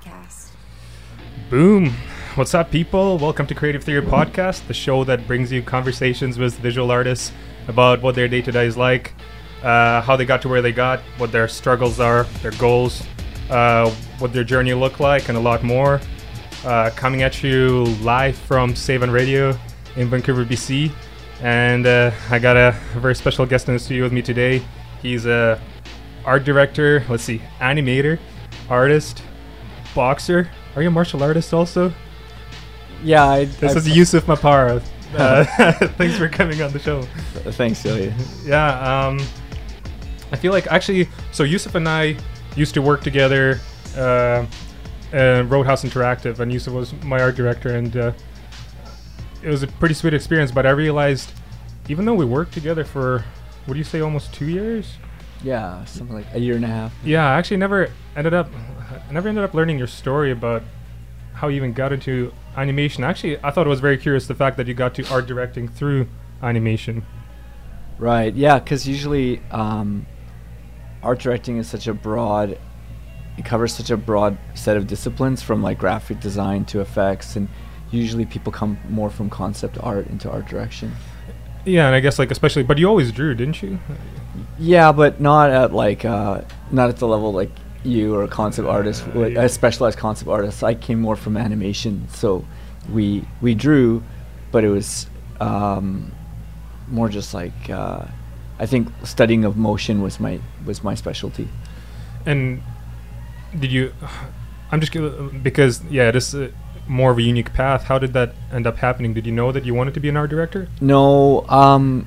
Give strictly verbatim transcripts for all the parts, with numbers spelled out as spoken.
Podcast. Boom. What's up, people? Welcome to Creative Theory Podcast, the show that brings you conversations with visual artists about what their day-to-day is like, uh, how they got to where they got, what their struggles are, their goals, uh, what their journey looked like, and a lot more. Uh, coming at you live from Save On Radio in Vancouver, B C. And uh, I got a very special guest in the studio with me today. He's a art director, let's see, animator, artist, boxer. Are you a martial artist also? Yeah. I, this I, is I, Yusuf Mappara. Uh, thanks for coming on the show. Thanks, Ilya. Yeah. Um, I feel like actually, so Yusuf and I used to work together uh, at Roadhouse Interactive, and Yusuf was my art director, and uh, it was a pretty sweet experience. But I realized, even though we worked together for, what do you say, almost two years? Yeah, something like a year and a half. Yeah, I actually never ended up, I never ended up learning your story about how you even got into animation. Actually, I thought it was very curious, the fact that you got to art directing through animation. Right, yeah, because usually um, art directing is such a broad, it covers such a broad set of disciplines, from like graphic design to effects, and usually people come more from concept art into art direction. Yeah, and I guess like especially, but you always drew, didn't you? Yeah, but not at like, uh, not at the level like you or a concept uh, artist, uh, like yeah. a specialized concept artist. I came more from animation, so we we drew, but it was um, more just like uh, I think studying of motion was my was my specialty. And did you? I'm just kidding, because yeah, this. Uh, more of a unique path. How did that end up happening? Did you know that you wanted to be an art director? No. Um,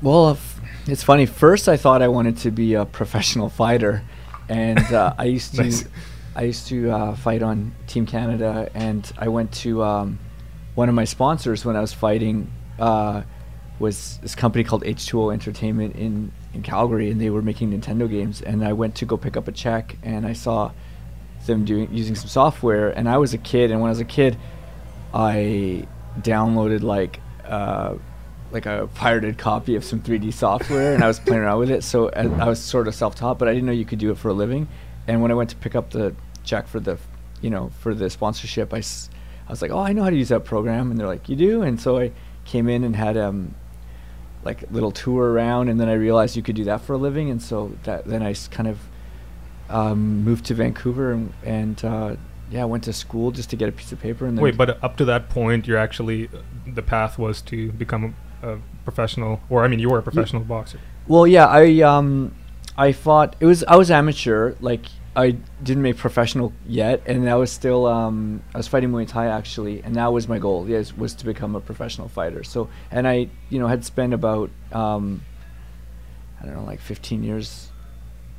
well, f it's funny. First, I thought I wanted to be a professional fighter, and uh, I used to, nice. I used to uh, fight on Team Canada, and I went to um, one of my sponsors when I was fighting uh, was this company called H two O Entertainment in in Calgary, and they were making Nintendo games, and I went to go pick up a check, and I saw them doing using some software, and I was a kid, and when I was a kid I downloaded like uh, like a pirated copy of some three D software, and I was playing around with it, so I was sort of self-taught, but I didn't know you could do it for a living. And when I went to pick up the check for the you know for the sponsorship, I, s I was like, oh, I know how to use that program, and they're like, you do? And so I came in and had um like a little tour around, and then I realized you could do that for a living, and so that then I s kind of Um, moved to Vancouver, and, and uh, yeah, went to school just to get a piece of paper. And then wait, but up to that point, you're actually uh, the path was to become a, a professional, or I mean, you were a professional yeah. boxer. Well, yeah, I um, I fought. It was I was amateur, like I didn't make professional yet, and I was still um, I was fighting Muay Thai actually, and that was my goal. Yes, was to become a professional fighter. So, and I you know had spent about um, I don't know, like fifteen years.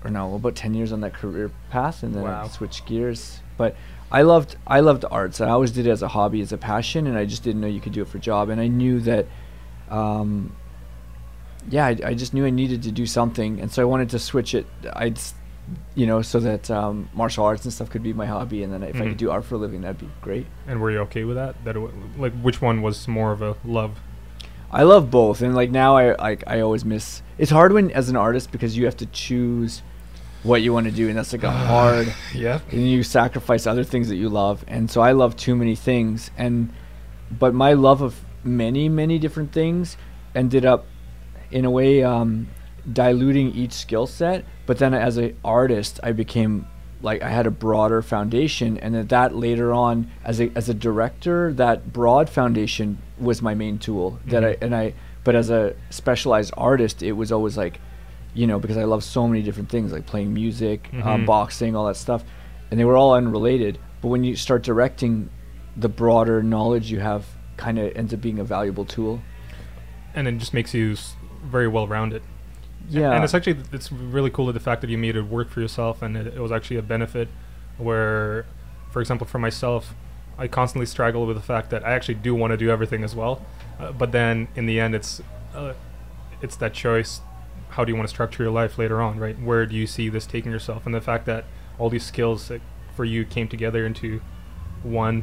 Or no, about ten years on that career path, and then wow. I switched gears. But I loved, I loved arts. I always did it as a hobby, as a passion, and I just didn't know you could do it for a job. And I knew that, um, yeah, I, I just knew I needed to do something, and so I wanted to switch it. I'd, you know, so that um, martial arts and stuff could be my hobby, and then if mm-hmm. I could do art for a living, that'd be great. And were you okay with that? That w like, which one was more of a love? I love both, and like now I like I always miss. It's hard when as an artist, because you have to choose what you want to do, and that's like a hard yeah and you sacrifice other things that you love. And so I love too many things, and but my love of many many different things ended up in a way um diluting each skill set. But then as an artist, I became like I had a broader foundation, and that, that later on as a as a director, that broad foundation was my main tool. Mm-hmm. that I and I but as a specialized artist, it was always like, you know, because I love so many different things, like playing music, mm-hmm. um, boxing, all that stuff, and they were all unrelated. But when you start directing, the broader knowledge you have kind of ends up being a valuable tool. And it just makes you s very well-rounded. Yeah. And, and it's actually, it's really cool that the fact that you made it work for yourself, and it, it was actually a benefit where, for example, for myself, I constantly struggle with the fact that I actually do want to do everything as well. Uh, but then in the end, it's, uh, it's that choice. How do you want to structure your life later on, right? Where do you see this taking yourself? And the fact that all these skills that for you came together into one,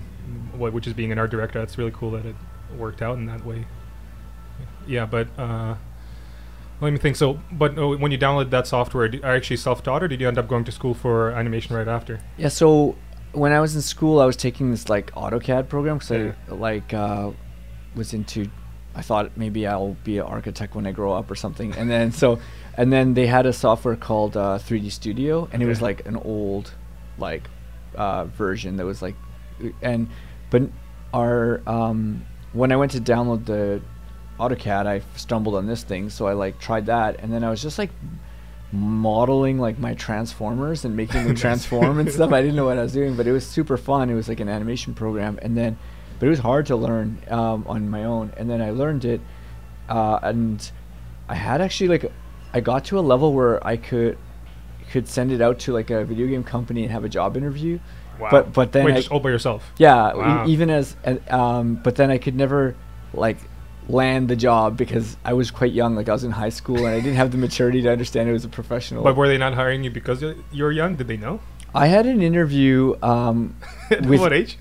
wh which is being an art director, it's really cool that it worked out in that way. Yeah, but uh, let me think. So, but uh, when you downloaded that software, did, are you actually self-taught, or did you end up going to school for animation right after? Yeah, so when I was in school, I was taking this like AutoCAD program because yeah. I like uh, was into. I thought maybe I'll be an architect when I grow up or something. And then so, and then they had a software called uh, three D Studio, and okay. it was like an old, like, uh, version that was like, and but our um, when I went to download the AutoCAD, I stumbled on this thing, so I like tried that, and then I was just like modeling like my Transformers and making them transform and stuff. I didn't know what I was doing, but it was super fun. It was like an animation program, and then but it was hard to learn um, on my own. And then I learned it, uh, and I had actually like I got to a level where I could could send it out to like a video game company and have a job interview. Wow. But but then Wait, I, just all by yourself. Yeah, wow. e- even as uh, um, but then I could never like. land the job because I was quite young, like I was in high school, and I didn't have the maturity to understand it was a professional. But were they not hiring you because you're young? Did they know? I had an interview. Um, At what age?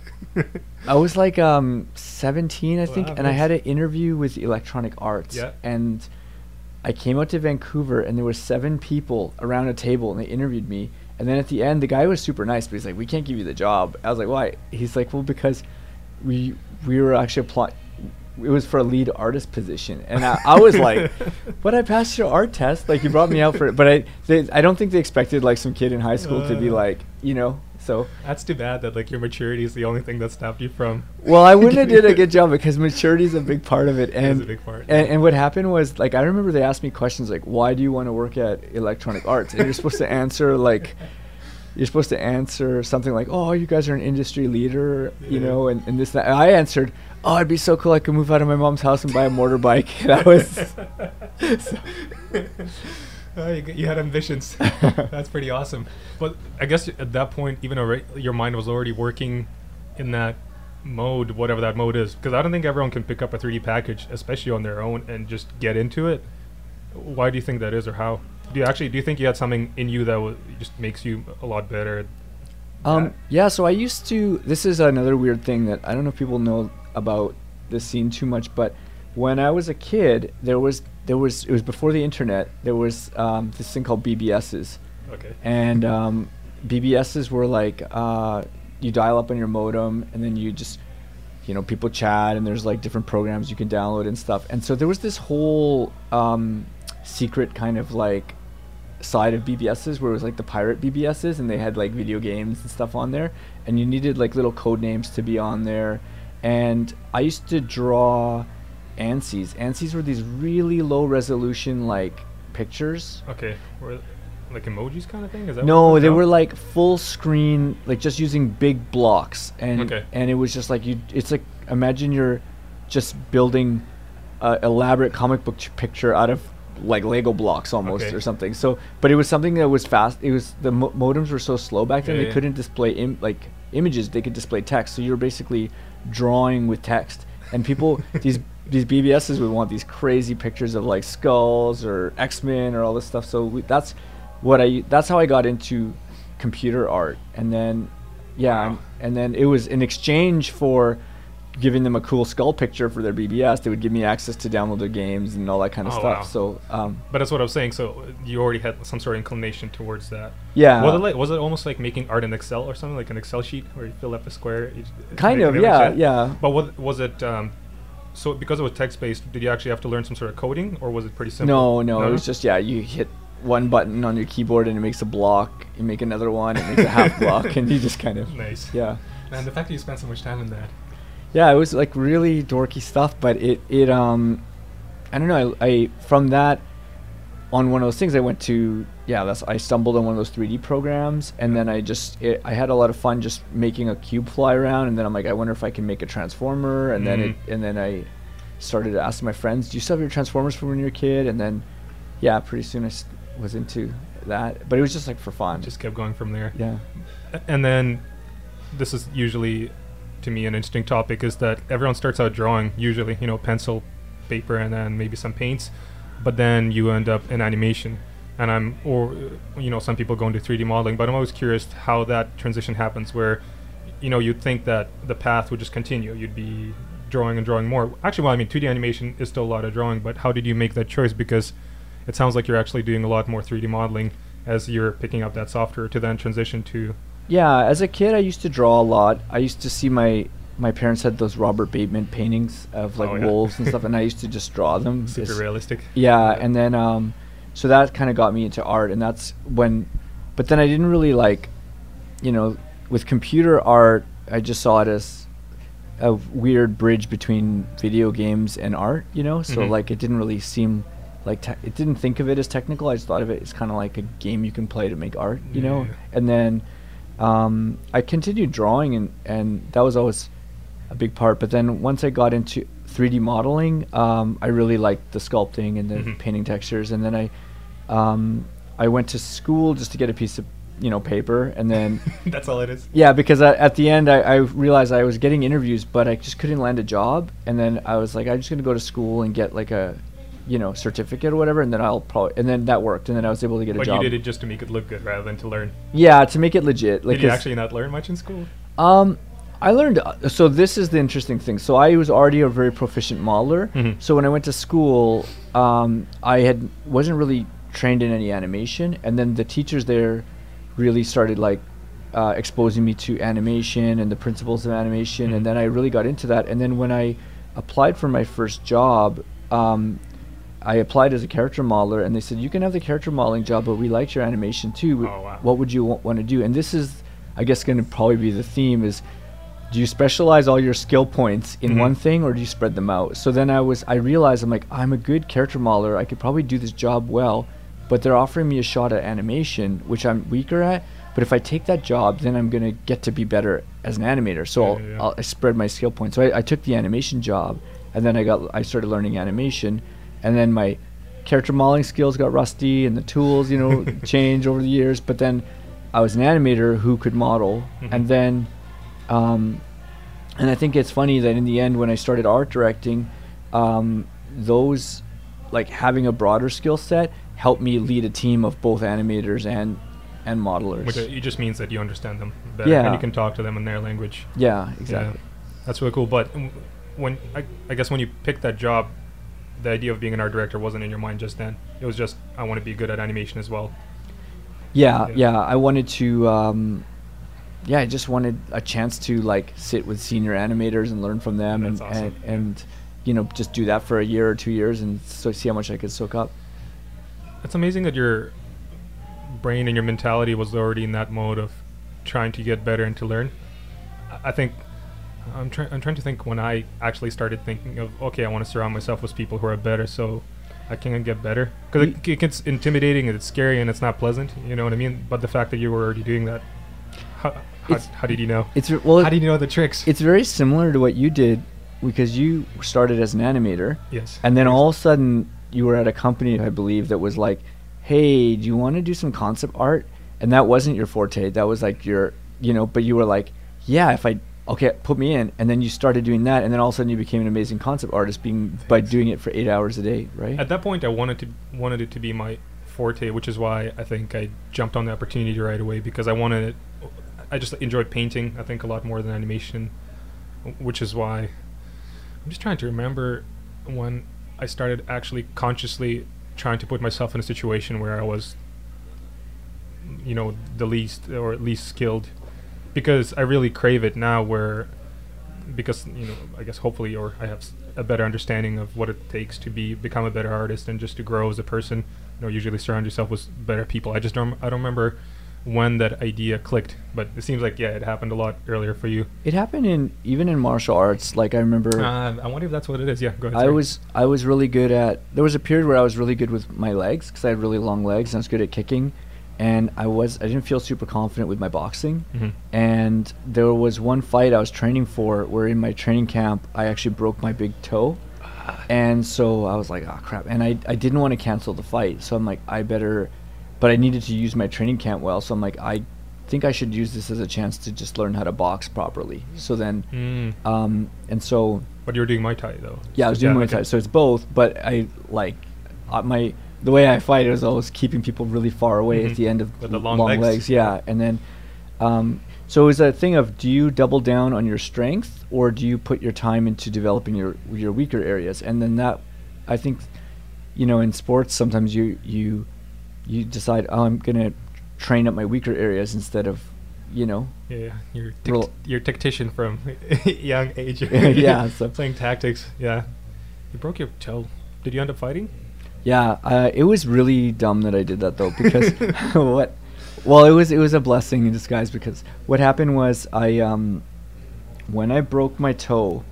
I was like um, seventeen, I wow, think, nice. And I had an interview with Electronic Arts, yeah. and I came out to Vancouver, and there were seven people around a table, and they interviewed me. And then at the end, the guy was super nice, but he's like, "We can't give you the job." I was like, "Why?" He's like, "Well, because we we were actually applying." It was for a lead artist position, and I, I was like, "But I passed your art test. Like you brought me out for it." But I, they, I don't think they expected like some kid in high school uh, to be like, you know. So that's too bad that like your maturity is the only thing that stopped you from. Well, I wouldn't have did a good job because maturity is a big part of it, and it is a big part. And, and what happened was like I remember they asked me questions like, "Why do you want to work at Electronic Arts?" And you're supposed to answer like. You're supposed to answer something like, "Oh, you guys are an industry leader," yeah. you know, and, and this. That. And I answered, "Oh, it'd be so cool. I could move out of my mom's house and buy a motorbike." That was. Oh, you, you had ambitions. That's pretty awesome. But I guess at that point, even already, your mind was already working in that mode, whatever that mode is, because I don't think everyone can pick up a three D package, especially on their own, and just get into it. Why do you think that is, or how? Do you actually do you think you had something in you that w- just makes you a lot better? Um, yeah. So I used to. This is another weird thing that I don't know if people know about this scene too much, but when I was a kid, there was there was it was before the internet. There was um, this thing called B B Ss. Okay. And um, B B Ss were like uh, you dial up on your modem, and then you just you know people chat, and there's like different programs you can download and stuff. And so there was this whole um, secret kind of like. Side of B B Ss where it was like the pirate B B Ss, and they had like video games and stuff on there, and you needed like little code names to be on there. And I used to draw ANSIs. ANSIs were these really low resolution like pictures. Okay, were like emojis kind of thing? Is that no, they were like full screen, like just using big blocks, and okay. and it was just like you. It's like imagine you're just building a elaborate comic book ch- picture out of. Like Lego blocks almost okay. or something. So, but it was something that was fast. It was the mo- modems were so slow back then yeah, they yeah. couldn't display Im- like images. They could display text. So you were basically drawing with text. And people these these B B Ss would want these crazy pictures of like skulls or X-Men or all this stuff. So we, that's what I that's how I got into computer art. And then yeah, wow. and then it was in exchange for giving them a cool skull picture for their B B S, they would give me access to download their games and all that kind of oh, stuff. Wow. So, um, but that's what I was saying. So you already had some sort of inclination towards that. Yeah. Was it, like, was it almost like making art in Excel or something, like an Excel sheet where you fill up a square? Kind of, yeah, yeah. But what, was it, um, so because it was text-based, did you actually have to learn some sort of coding, or was it pretty simple? No, no, no? It was just, yeah, you hit one button on your keyboard and it makes a block, you make another one, it makes a half block, and you just kind of... Nice. Yeah. And the fact that you spent so much time in that... Yeah, it was like really dorky stuff, but it, it um, I don't know, I, I from that, on one of those things I went to, yeah, that's I stumbled on one of those three D programs, and then I just, it, I had a lot of fun just making a cube fly around, and then I'm like, I wonder if I can make a transformer, and mm-hmm. then it, and then I started asking my friends, do you still have your transformers from when you were a kid? And then, yeah, pretty soon I st- was into that, but it was just like for fun. Just kept going from there. Yeah. And then, this is usually... to me an interesting topic is that everyone starts out drawing usually, you know, pencil, paper, and then maybe some paints, but then you end up in animation, and I'm or you know some people go into three D modeling, but I'm always curious how that transition happens where you know you'd think that the path would just continue, you'd be drawing and drawing more. Actually, well, I mean two D animation is still a lot of drawing, but how did you make that choice? Because it sounds like you're actually doing a lot more three D modeling as you're picking up that software to then transition to Yeah, as a kid, I used to draw a lot. I used to see my my parents had those Robert Bateman paintings of like oh, yeah. wolves and stuff, and I used to just draw them. Super it's, realistic. Yeah, yeah, and then um, so that kind of got me into art, and that's when. But then I didn't really like, you know, with computer art, I just saw it as a weird bridge between video games and art, you know. So mm-hmm. like, it didn't really seem like te- it didn't think of it as technical. I just thought of it as kind of like a game you can play to make art, you yeah. know. And then um, I continued drawing, and and that was always a big part. But then once I got into three D modeling, um, I really liked the sculpting and the mm-hmm. painting textures. And then I um, I went to school just to get a piece of, you know, paper, and then that's all it is. Yeah, because I, at the end I, I realized I was getting interviews, but I just couldn't land a job. And then I was like, I'm just gonna go to school and get like a, you know, certificate or whatever, and then I'll probably, and then that worked, and then I was able to get but a job. But you did it just to make it look good rather than to learn. Yeah, to make it legit. Like, did you actually not learn much in school? Um, I learned. Uh, so this is the interesting thing. So I was already a very proficient modeler. Mm-hmm. So when I went to school, um, I had wasn't really trained in any animation, and then the teachers there really started like uh, exposing me to animation and the principles of animation, mm-hmm. and then I really got into that. And then when I applied for my first job, um, I applied as a character modeler, and they said, you can have the character modeling job, but we liked your animation too. Oh, wow. What would you w- want to do? And this is, I guess, going to probably be the theme is, do you specialize all your skill points in mm-hmm. one thing, or do you spread them out? So then I was, I realized, I'm like, I'm a good character modeler, I could probably do this job well, but they're offering me a shot at animation, which I'm weaker at. But if I take that job, then I'm going to get to be better as an animator. So yeah, I'll, yeah. I'll, I spread my skill points. So I, I took the animation job, and then I got I started learning animation, and then my character modeling skills got rusty, and the tools, you know, changed over the years. But then I was an animator who could model, mm-hmm. and then, um, and I think it's funny that in the end, when I started art directing, um, those, like having a broader skill set helped me lead a team of both animators and and modelers. Which uh, it just means that you understand them better, yeah. and you can talk to them in their language. Yeah, exactly. Yeah. That's really cool. But when I, I guess when you picked that job, the idea of being an art director wasn't in your mind just then. It was just, I want to be good at animation as well. Yeah, yeah. yeah I wanted to, um, yeah, I just wanted a chance to like sit with senior animators and learn from them, and, awesome. and, and you know, just do that for a year or two years and so see how much I could soak up. It's amazing that your brain and your mentality was already in that mode of trying to get better and to learn. I think I'm trying. I'm trying to think when I actually started thinking of, okay, I want to surround myself with people who are better, so I can get better. Because it, it gets intimidating and it's scary and it's not pleasant. You know what I mean? But the fact that you were already doing that, how, how, how did you know? It's well, how did you know the tricks? It's very similar to what you did, because you started as an animator. Yes. And then yes. all of a sudden, you were at a company, I believe, that was like, hey, do you want to do some concept art? And that wasn't your forte. That was like your, you know, but you were like, yeah, if I, okay, put me in. And then you started doing that. And then all of a sudden you became an amazing concept artist being Thanks. by doing it for eight hours a day, right? At that point, I wanted to wanted it to be my forte, which is why I think I jumped on the opportunity right away, because I wanted, I just enjoyed painting, I think, a lot more than animation, which is why I'm just trying to remember when I started actually consciously trying to put myself in a situation where I was, you know, the least or at least skilled, because I really crave it now, where, because, you know, I guess hopefully, or I have a better understanding of what it takes to be, become a better artist and just to grow as a person. You know, usually surround yourself with better people. I just don't, I don't remember when that idea clicked, but it seems like, yeah, it happened a lot earlier for you. It happened in even in martial arts. Like, I remember uh, I wonder if that's what it is. Yeah, go ahead. I sorry. was I was really good at, there was a period where I was really good with my legs, because I had really long legs, and I was good at kicking, and I was I didn't feel super confident with my boxing, mm-hmm. and there was one fight I was training for where in my training camp I actually broke my big toe, and so I was like, oh crap, and I, I didn't want to cancel the fight, so I'm like, I better, but I needed to use my training camp well, so I'm like, I think I should use this as a chance to just learn how to box properly. So then, mm. um, and so... But you were doing Muay Thai, though. Yeah, I was doing yeah, Muay okay. Thai, so it's both, but I, like, uh, my the way I fight is always keeping people really far away mm-hmm. at the end of With the long, long legs. legs. Yeah, and then, um, so it was a thing of, do you double down on your strength, or do you put your time into developing your, your weaker areas? And then that, I think, you know, in sports, sometimes you... you you decide, oh, I'm going to train up my weaker areas instead of you know. Yeah, your dict your tactician from young age. Yeah, so playing tactics. Yeah, you broke your toe. Did you end up fighting? Yeah, uh, it was really dumb that I did that though, because what? Well, it was it was a blessing in disguise, because what happened was I um, when I broke my toe,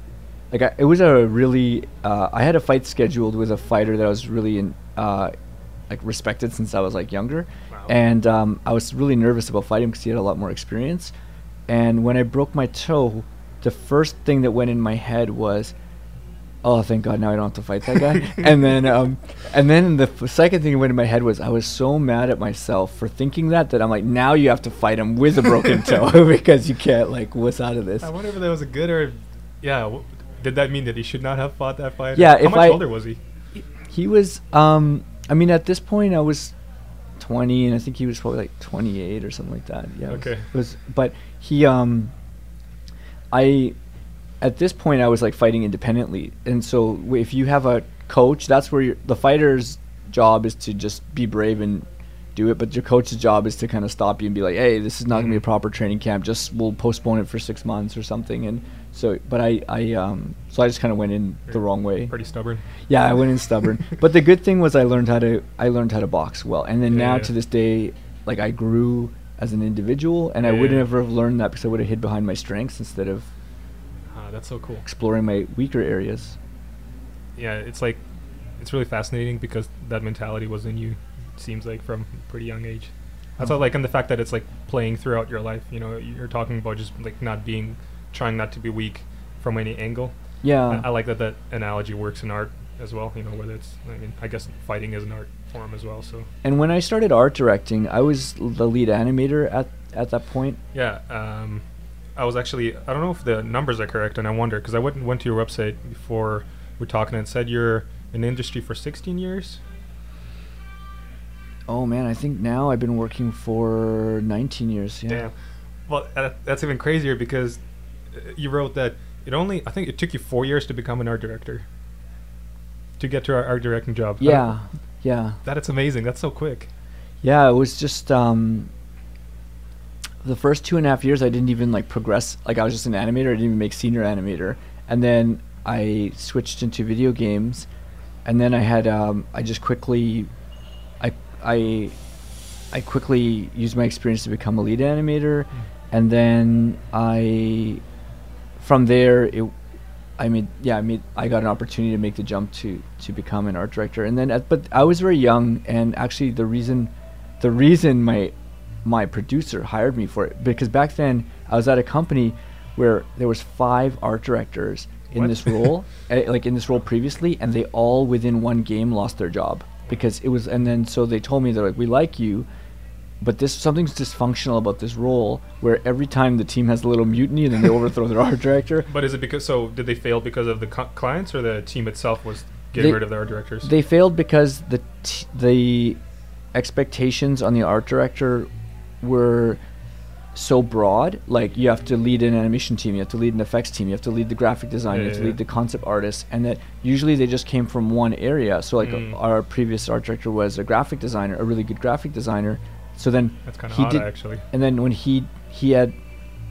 like I, it was a really uh, I had a fight scheduled with a fighter that I was really in, uh, like respected since I was like younger. And um, I was really nervous about fighting because he had a lot more experience. And when I broke my toe, the first thing that went in my head was, "Oh, thank God! Now I don't have to fight that guy." and then, um, and then the f second thing that went in my head was, I was so mad at myself for thinking that that I'm like, now you have to fight him with a broken toe because you can't like what's out of this. I wonder if that was a good or, yeah. W did that mean that he should not have fought that fight? Yeah. How if much I older was he? He was. Um, I mean, at this point, I was twenty, and I think he was probably like twenty-eight or something like that. Yeah. Okay. It was, it was, but he, um, I, at this point, I was like fighting independently, and so w if you have a coach, that's where you're, the fighter's job is to just be brave and do it, but your coach's job is to kind of stop you and be like, "Hey, this is not mm-hmm. gonna be a proper training camp. Just we'll postpone it for six months or something." And so, but I, I, um, so I just kind of went in You're the wrong way. Pretty stubborn. Yeah, I went in stubborn. But the good thing was I learned how to, I learned how to box well. And then yeah, now yeah. to this day, like I grew as an individual, and yeah, I wouldn't yeah. ever have learned that because I would have hid behind my strengths instead of. Ah, that's so cool. Exploring my weaker areas. Yeah, it's like, it's really fascinating because that mentality was in you. Seems like from a pretty young age. That's oh. all, like, and the fact that it's like playing throughout your life. You know, you're talking about just like not being. Trying not to be weak from any angle. Yeah, I, I like that that analogy works in art as well. You know, whether it's, I mean, I guess fighting is an art form as well. So. And when I started art directing, I was l the lead animator at at that point. Yeah, um, I was actually. I don't know if the numbers are correct, and I wonder because I went went to your website before we're talking and it said you're in the industry for sixteen years. Oh man, I think now I've been working for nineteen years. Yeah. Damn. Well, uh, that's even crazier because. You wrote that it only, I think it took you four years to become an art director, to get to our art directing job. Yeah, that, yeah. That it's amazing. That's so quick. Yeah, it was just um, the first two and a half years I didn't even like progress. Like I was just an animator. I didn't even make senior animator. And then I switched into video games. And then I had um, I just quickly, I I, I quickly used my experience to become a lead animator, mm. and then I. From there, it, I mean, yeah, I mean, I got an opportunity to make the jump to to become an art director, and then, at, but I was very young, and actually, the reason, the reason my, my producer hired me for it, because back then I was at a company where there was five art directors in what? this role, uh, like in this role previously, and they all within one game lost their job because it was, and then so they told me they're like, we like you. But this something's dysfunctional about this role, where every time the team has a little mutiny, and then they overthrow their art director. But is it because so did they fail because of the co clients, or the team itself was getting they, rid of the art directors? They failed because the t the expectations on the art director were so broad. Like you have to lead an animation team, you have to lead an effects team, you have to lead the graphic design, yeah, you have to yeah. lead the concept artists, and that usually they just came from one area. So like mm. a, our previous art director was a graphic designer, a really good graphic designer. So then that's kind of odd, actually. And then when he he had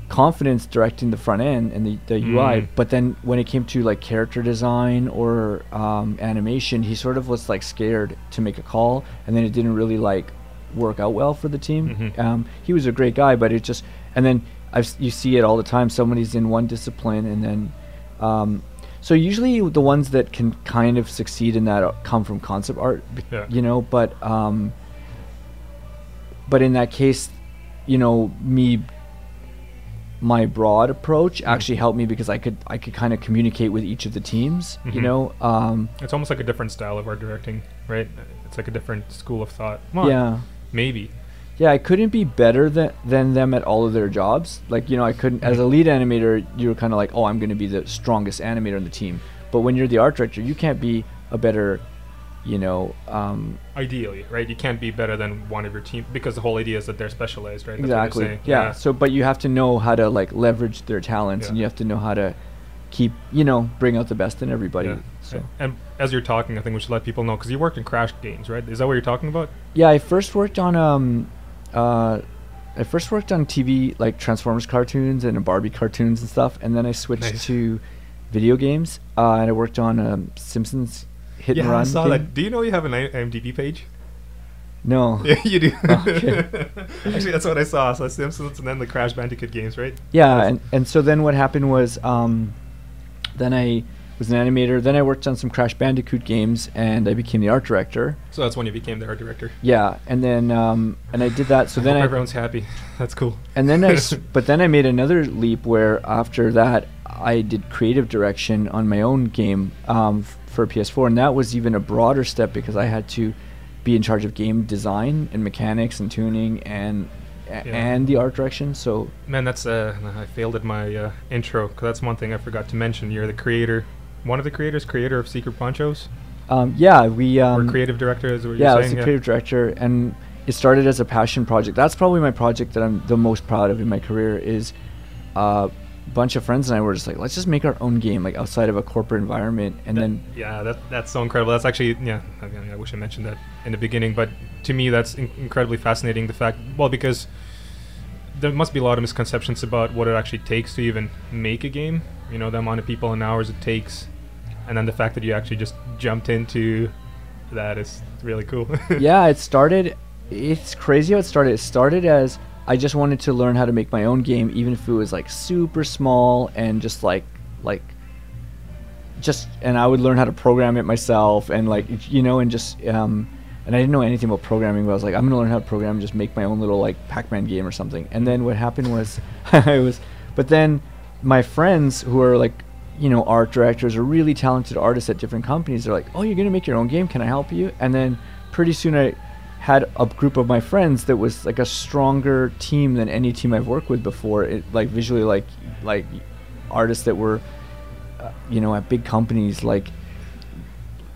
confidence directing the front end and the, the mm. U I, but then when it came to like character design or um, animation, he sort of was like scared to make a call, and then it didn't really like work out well for the team. Mm-hmm. um, he was a great guy, but it just and then I've, you see it all the time. Somebody's in one discipline, and then um, so usually the ones that can kind of succeed in that come from concept art, yeah. you know, but. Um, But in that case, you know, me, my broad approach mm-hmm. actually helped me because I could I could kind of communicate with each of the teams, mm-hmm. you know. Um, it's almost like a different style of art directing, right? It's like a different school of thought. Well, yeah. Maybe. Yeah, I couldn't be better than, than them at all of their jobs. Like, you know, I couldn't, as a lead animator, you were kind of like, oh, I'm going to be the strongest animator on the team. But when you're the art director, you can't be a better You know, um, ideally, right? You can't be better than one of your team because the whole idea is that they're specialized, right? That's exactly. What you're saying. Yeah. yeah. So, but you have to know how to like leverage their talents, yeah. and you have to know how to keep, you know, bring out the best in everybody. Yeah. So, and, and as you're talking, I think we should let people know because you worked in Crash games, right? Is that what you're talking about? Yeah, I first worked on um, uh, I first worked on T V, like Transformers cartoons and Barbie cartoons and stuff, and then I switched nice. to video games, uh, and I worked on um, Simpsons Hit yeah, and Run. Yeah, I saw game. that. Do you know you have an IMDb page? No. Yeah, you do. Oh, okay. Actually, that's what I saw. So Simpsons and then the Crash Bandicoot games, right? Yeah, and, and so then what happened was um, then I was an animator. Then I worked on some Crash Bandicoot games, and I became the art director. So that's when you became the art director. Yeah, and then um, and I did that. So I then hope I, everyone's happy. That's cool. And then I, s but then I made another leap where after that I did creative direction on my own game um, for P S four, and that was even a broader step because I had to be in charge of game design and mechanics and tuning and yeah. and the art direction. So man, that's uh, I failed at my uh, intro because that's one thing I forgot to mention. You're the creator. One of the creators, creator of Secret Ponchos? Um, yeah, we... Um, or creative director, is what you're yeah, saying? I was the yeah. creative director, and it started as a passion project. That's probably my project that I'm the most proud of in my career, is a uh, bunch of friends and I were just like, let's just make our own game, like outside of a corporate environment, and that, then... Yeah, that, that's so incredible. That's actually, yeah, I, mean, I wish I mentioned that in the beginning, but to me, that's in incredibly fascinating, the fact, well, because there must be a lot of misconceptions about what it actually takes to even make a game, you know, the amount of people and hours it takes. And then the fact that you actually just jumped into that is really cool. Yeah, it started, it's crazy how it started. It started as I just wanted to learn how to make my own game, even if it was like super small and just like, like, just, and I would learn how to program it myself and like, you know, and just, um, and I didn't know anything about programming, but I was like, I'm going to learn how to program and just make my own little like Pac-Man game or something. And then what happened was, I was, but then my friends who are like, you know, art directors or really talented artists at different companies, they're like, oh, you're going to make your own game, can I help you? And then pretty soon I had a group of my friends that was like a stronger team than any team I've worked with before, it, like visually, like like artists that were uh, you know, at big companies like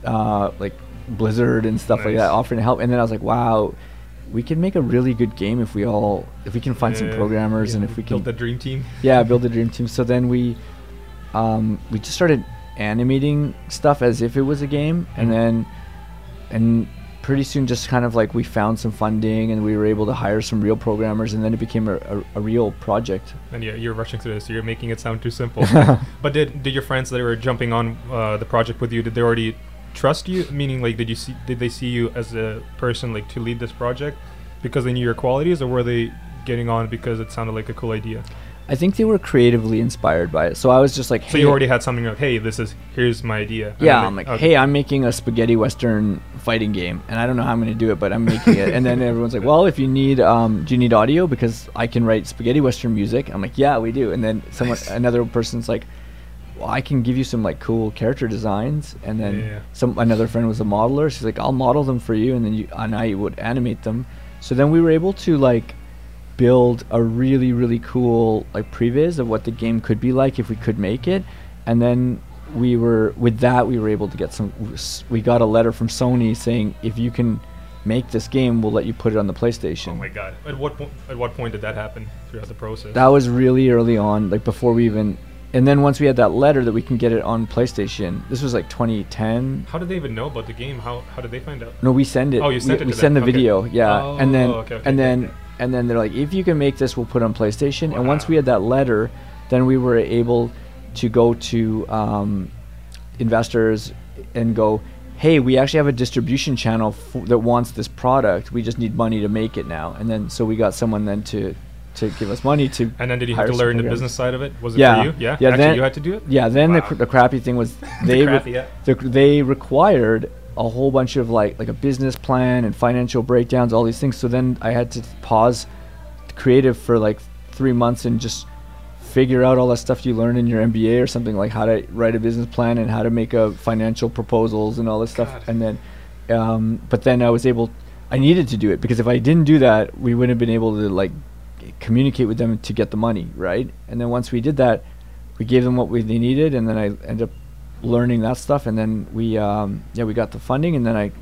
uh, like Blizzard and stuff nice. like that, offering help. And then I was like, wow, we can make a really good game if we all if we can find yeah, some programmers yeah, and if we can build the dream team. Yeah, build the dream team. So then we um, we just started animating stuff as if it was a game, and then and pretty soon just kind of like we found some funding and we were able to hire some real programmers, and then it became a, a, a real project. And yeah, you're rushing through this, so you're making it sound too simple. But did did your friends that were jumping on uh, the project with you, did they already trust you, meaning like did you see did they see you as a person like to lead this project because they knew your qualities, or were they getting on because it sounded like a cool idea? I think they were creatively inspired by it, so I was just like, hey. So you already had something like, hey, this is here's my idea. Yeah, I'm like, okay. Hey, I'm making a spaghetti western fighting game and I don't know how I'm going to do it, but I'm making it. And then everyone's like, well, if you need um do you need audio, because I can write spaghetti western music. I'm like, yeah, we do. And then someone another person's like, I can give you some like cool character designs. And then yeah. some another friend was a modeler, she's like, I'll model them for you, and then you and I would animate them. So then we were able to like build a really really cool like previs of what the game could be like if we could make it. And then we were with that we were able to get some we got a letter from Sony saying, if you can make this game, we'll let you put it on the PlayStation. Oh my god. At what po at what point did that happen throughout the process? That was really early on, like before we even. And then once we had that letter that we can get it on PlayStation, this was like twenty ten. How did they even know about the game? How how did they find out? No, we send it. Oh, you sent we, it. We to send them. the okay. video, yeah. Oh, and then okay, okay, and then okay. and then they're like, if you can make this, we'll put it on PlayStation. Wow. And once we had that letter, then we were able to go to um, investors and go, hey, we actually have a distribution channel f that wants this product. We just need money to make it now. And then so we got someone then to. to give us money to. And then did you have to learn the business side of it? Was it yeah. for you? Yeah, yeah. Actually, then, you had to do it? Yeah, then wow. the, cr the crappy thing was they, the crappy, yeah. the, they required a whole bunch of like, like a business plan and financial breakdowns, all these things. So then I had to pause creative for like three months and just figure out all that stuff you learn in your M B A or something, like how to write a business plan and how to make a financial proposals and all this God. stuff. And then, um, but then I was able, I needed to do it because if I didn't do that, we wouldn't have been able to like communicate with them to get the money, right? And then once we did that, we gave them what we, they needed, and then I ended up learning that stuff, and then we um yeah we got the funding, and then I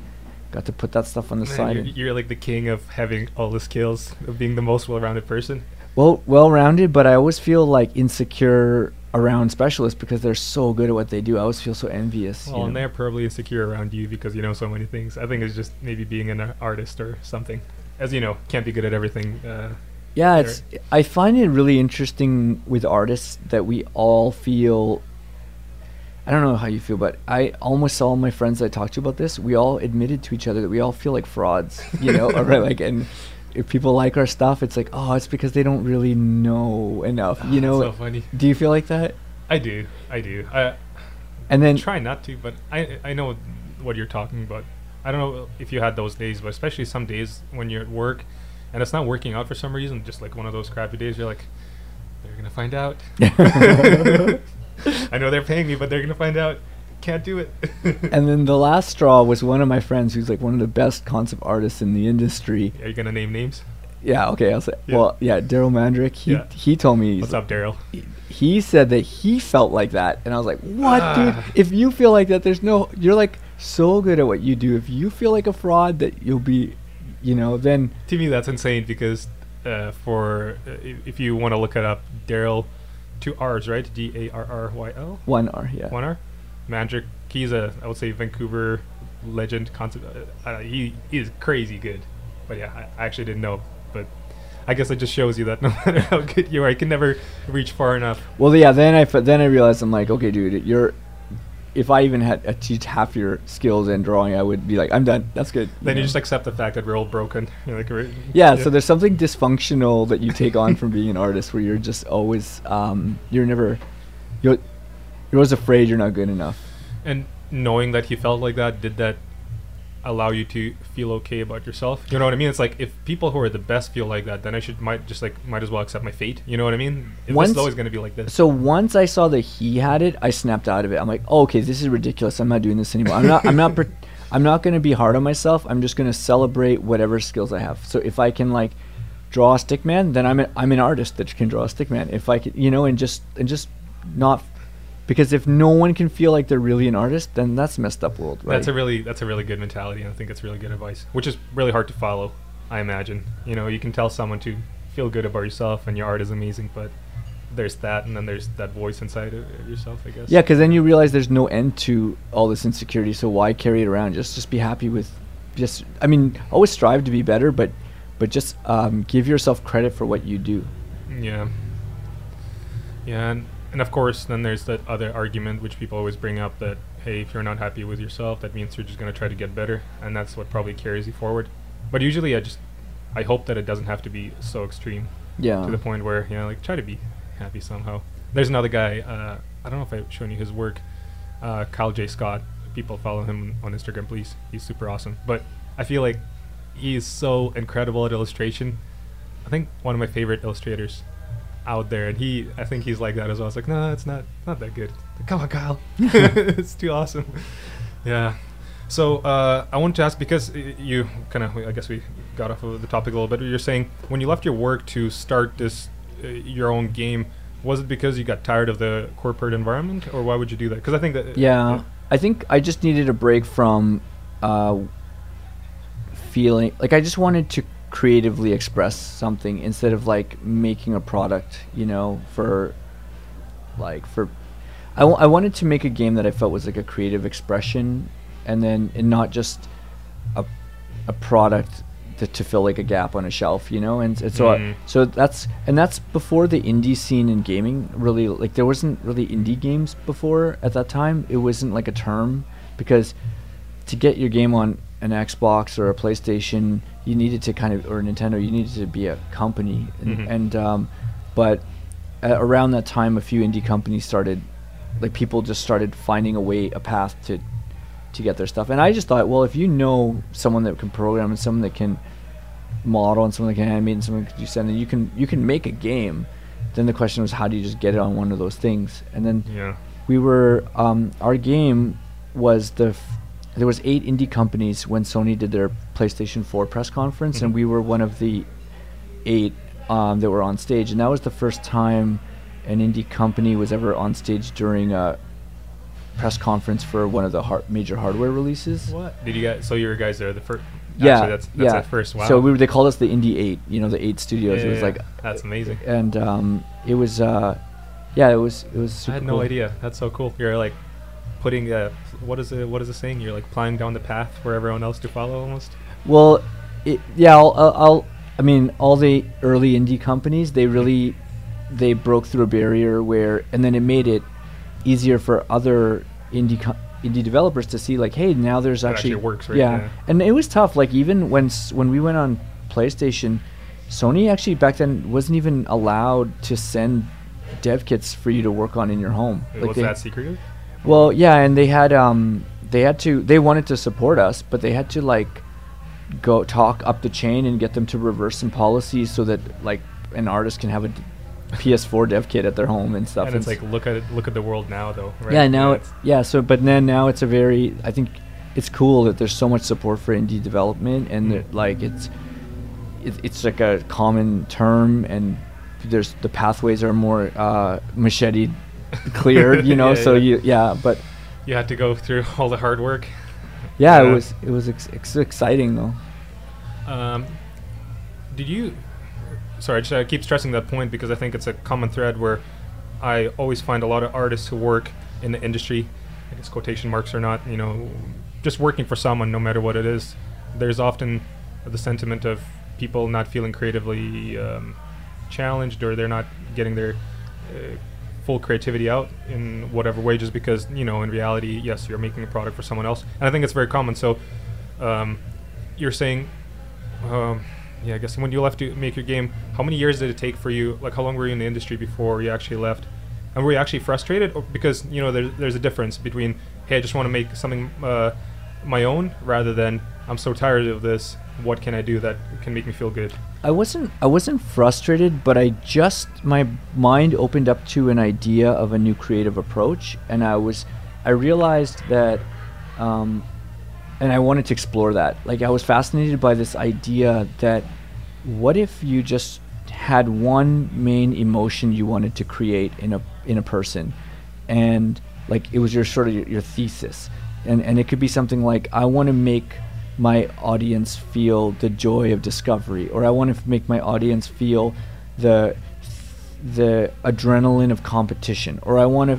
got to put that stuff on the Man, side. You're, you're like the king of having all the skills, of being the most well-rounded person. Well, well-rounded, but I always feel like insecure around specialists because they're so good at what they do. I always feel so envious. Well, you know? And they're probably insecure around you because you know so many things. I think it's just maybe being an artist or something, as you know, can't be good at everything. uh Yeah, it's. I find it really interesting with artists that we all feel. I don't know how you feel, but I almost all my friends that I talked to about this, we all admitted to each other that we all feel like frauds, you know, or like, and if people like our stuff, it's like, oh, it's because they don't really know enough, you oh, know. So funny. Do you feel like that? I do, I do. I and then I try not to, but I I know what you're talking about. I don't know if you had those days, but especially some days when you're at work and it's not working out for some reason, just like one of those crappy days, you're like, they're gonna find out. I know they're paying me, but they're gonna find out. Can't do it. And then the last straw was one of my friends who's like one of the best concept artists in the industry. Are you gonna name names? Yeah. Okay. I'll say. Yeah. Well, yeah. Daryl Mandrick. He yeah. he told me. What's up, Daryl? He, he said that he felt like that, and I was like, "What, ah. dude? If you feel like that, there's no. You're like so good at what you do. If you feel like a fraud, that you'll be, you know, then." To me, that's insane because, uh, for uh, if you want to look it up, Daryl. Two R's, right? D A R R Y L? One R, yeah. One R? Mandrick, he's a, I would say, Vancouver legend concept. Uh, uh, he, he is crazy good. But yeah, I, I actually didn't know. But I guess it just shows you that no matter how good you are, you can never reach far enough. Well, yeah, then I, f then I realized, I'm like, okay, dude, you're, if I even had achieved half your skills in drawing, I would be like, I'm done. That's good. Then you, you just accept the fact that we're all broken. You're like, we're yeah, yeah. So there's something dysfunctional that you take on from being an artist, where you're just always, um, you're never, you're, you're always afraid you're not good enough. And knowing that he felt like that, did that allow you to feel okay about yourself? You know what I mean? It's like, if people who are the best feel like that, then I should might just like might as well accept my fate. You know what I mean? If once, it's always going to be like this. So once I saw that he had it, I snapped out of it. I'm like, oh, okay, this is ridiculous. I'm not doing this anymore. I'm not. I'm not. I'm not going to be hard on myself. I'm just going to celebrate whatever skills I have. So if I can like draw a stickman, then I'm a, I'm an artist that can draw a stickman. If I can, you know, and just and just not. Because if no one can feel like they're really an artist, then that's a messed up world, right? That's a really that's a really good mentality, and I think it's really good advice, which is really hard to follow, I imagine. You know, you can tell someone to feel good about yourself and your art is amazing, but there's that, and then there's that voice inside of yourself, I guess. Yeah, because then you realize there's no end to all this insecurity, so why carry it around? Just just be happy with, just I mean, always strive to be better, but but just um, give yourself credit for what you do. Yeah. Yeah. And And of course, then there's that other argument which people always bring up that, hey, if you're not happy with yourself, that means you're just going to try to get better. And that's what probably carries you forward. But usually I just, I hope that it doesn't have to be so extreme. Yeah. To the point where, you know, like try to be happy somehow. There's another guy, uh, I don't know if I've shown you his work, uh, Kyle J. Scott. People follow him on Instagram, please. He's super awesome. But I feel like he is so incredible at illustration. I think one of my favorite illustrators out there, and he I think he's like that as well. It's like, no, it's not not that good. Like, come on, Kyle. It's too awesome. Yeah. So uh I wanted to ask, because you kind of, I guess we got off of the topic a little bit, but you're saying when you left your work to start this uh, your own game, was it because you got tired of the corporate environment, or why would you do that? Because I think that yeah, yeah I think I just needed a break from uh feeling like I just wanted to creatively express something instead of like making a product, you know, for like for I, w I wanted to make a game that I felt was like a creative expression, and then and not just a, a product to, to fill like a gap on a shelf, you know. And, and so mm. I, so that's and that's before the indie scene in gaming really, like there wasn't really indie games before at that time. It wasn't like a term, because to get your game on an Xbox or a PlayStation, you needed to kind of, or Nintendo, you needed to be a company. And, mm-hmm. and um, but uh, around that time, a few indie companies started, like people just started finding a way, a path to, to get their stuff. And I just thought, well, if you know someone that can program and someone that can model and someone that can animate and someone that can do something, you can, you can make a game. Then the question was, how do you just get it on one of those things? And then yeah. we were, um, our game was the, f there was eight indie companies when Sony did their PlayStation four press conference, mm-hmm. and we were one of the eight um, that were on stage, and that was the first time an indie company was ever on stage during a press conference for one of the har major hardware releases. What did you guys? So you were guys there the first? Yeah, actually, that's, that's yeah. At first, wow. So we were, they called us the Indie Eight, you know, the eight studios. Yeah, it was yeah, like that's amazing. And um, it was, uh, yeah, it was it was. Super I had no cool. idea. That's so cool. You're like putting a, what is it what is the saying, you're like plowing down the path for everyone else to follow almost. Well it, yeah I'll, I'll I mean, all the early indie companies, they really, they broke through a barrier where, and then it made it easier for other indie co- indie developers to see like, hey, now there's actually, actually works, right? Yeah. yeah. And it was tough. Like even when when we went on PlayStation, Sony actually back then wasn't even allowed to send dev kits for you to work on in your home. Like was they, that secretive? Well, yeah, and they had um they had to they wanted to support us, but they had to like go talk up the chain and get them to reverse some policies so that like an artist can have a d- P S four dev kit at their home and stuff. And, and it's s- like look at it, look at the world now though. Right? Yeah, now yeah, it's yeah. So, but then now it's a very I think it's cool that there's so much support for indie development and mm. that like it's it, it's like a common term and there's the pathways are more uh, machete cleared, you know. yeah, so yeah. you yeah, but you had to go through all the hard work. Yeah, yeah. it was it was ex- ex- exciting though. Um, did you? Sorry, I, just, I keep stressing that point because I think it's a common thread where I always find a lot of artists who work in the industry, I guess quotation marks or not, you know, just working for someone no matter what it is. There's often the sentiment of people not feeling creatively um, challenged or they're not getting their uh, full creativity out in whatever way just because, you know, in reality, yes, you're making a product for someone else. And I think it's very common. So um, you're saying... Um, Yeah, I guess when you left to make your game, how many years did it take for you? Like, how long were you in the industry before you actually left? And were you actually frustrated? Or because, you know, there's, there's a difference between, hey, I just want to make something uh, my own, rather than I'm so tired of this, what can I do that can make me feel good? I wasn't I wasn't frustrated, but I just, my mind opened up to an idea of a new creative approach. And I was, I realized that, um, and I wanted to explore that. Like I was fascinated by this idea that what if you just had one main emotion you wanted to create in a in a person, and like it was your sort of your, your thesis, and and it could be something like I want to make my audience feel the joy of discovery, or I want to make my audience feel the the adrenaline of competition, or I want to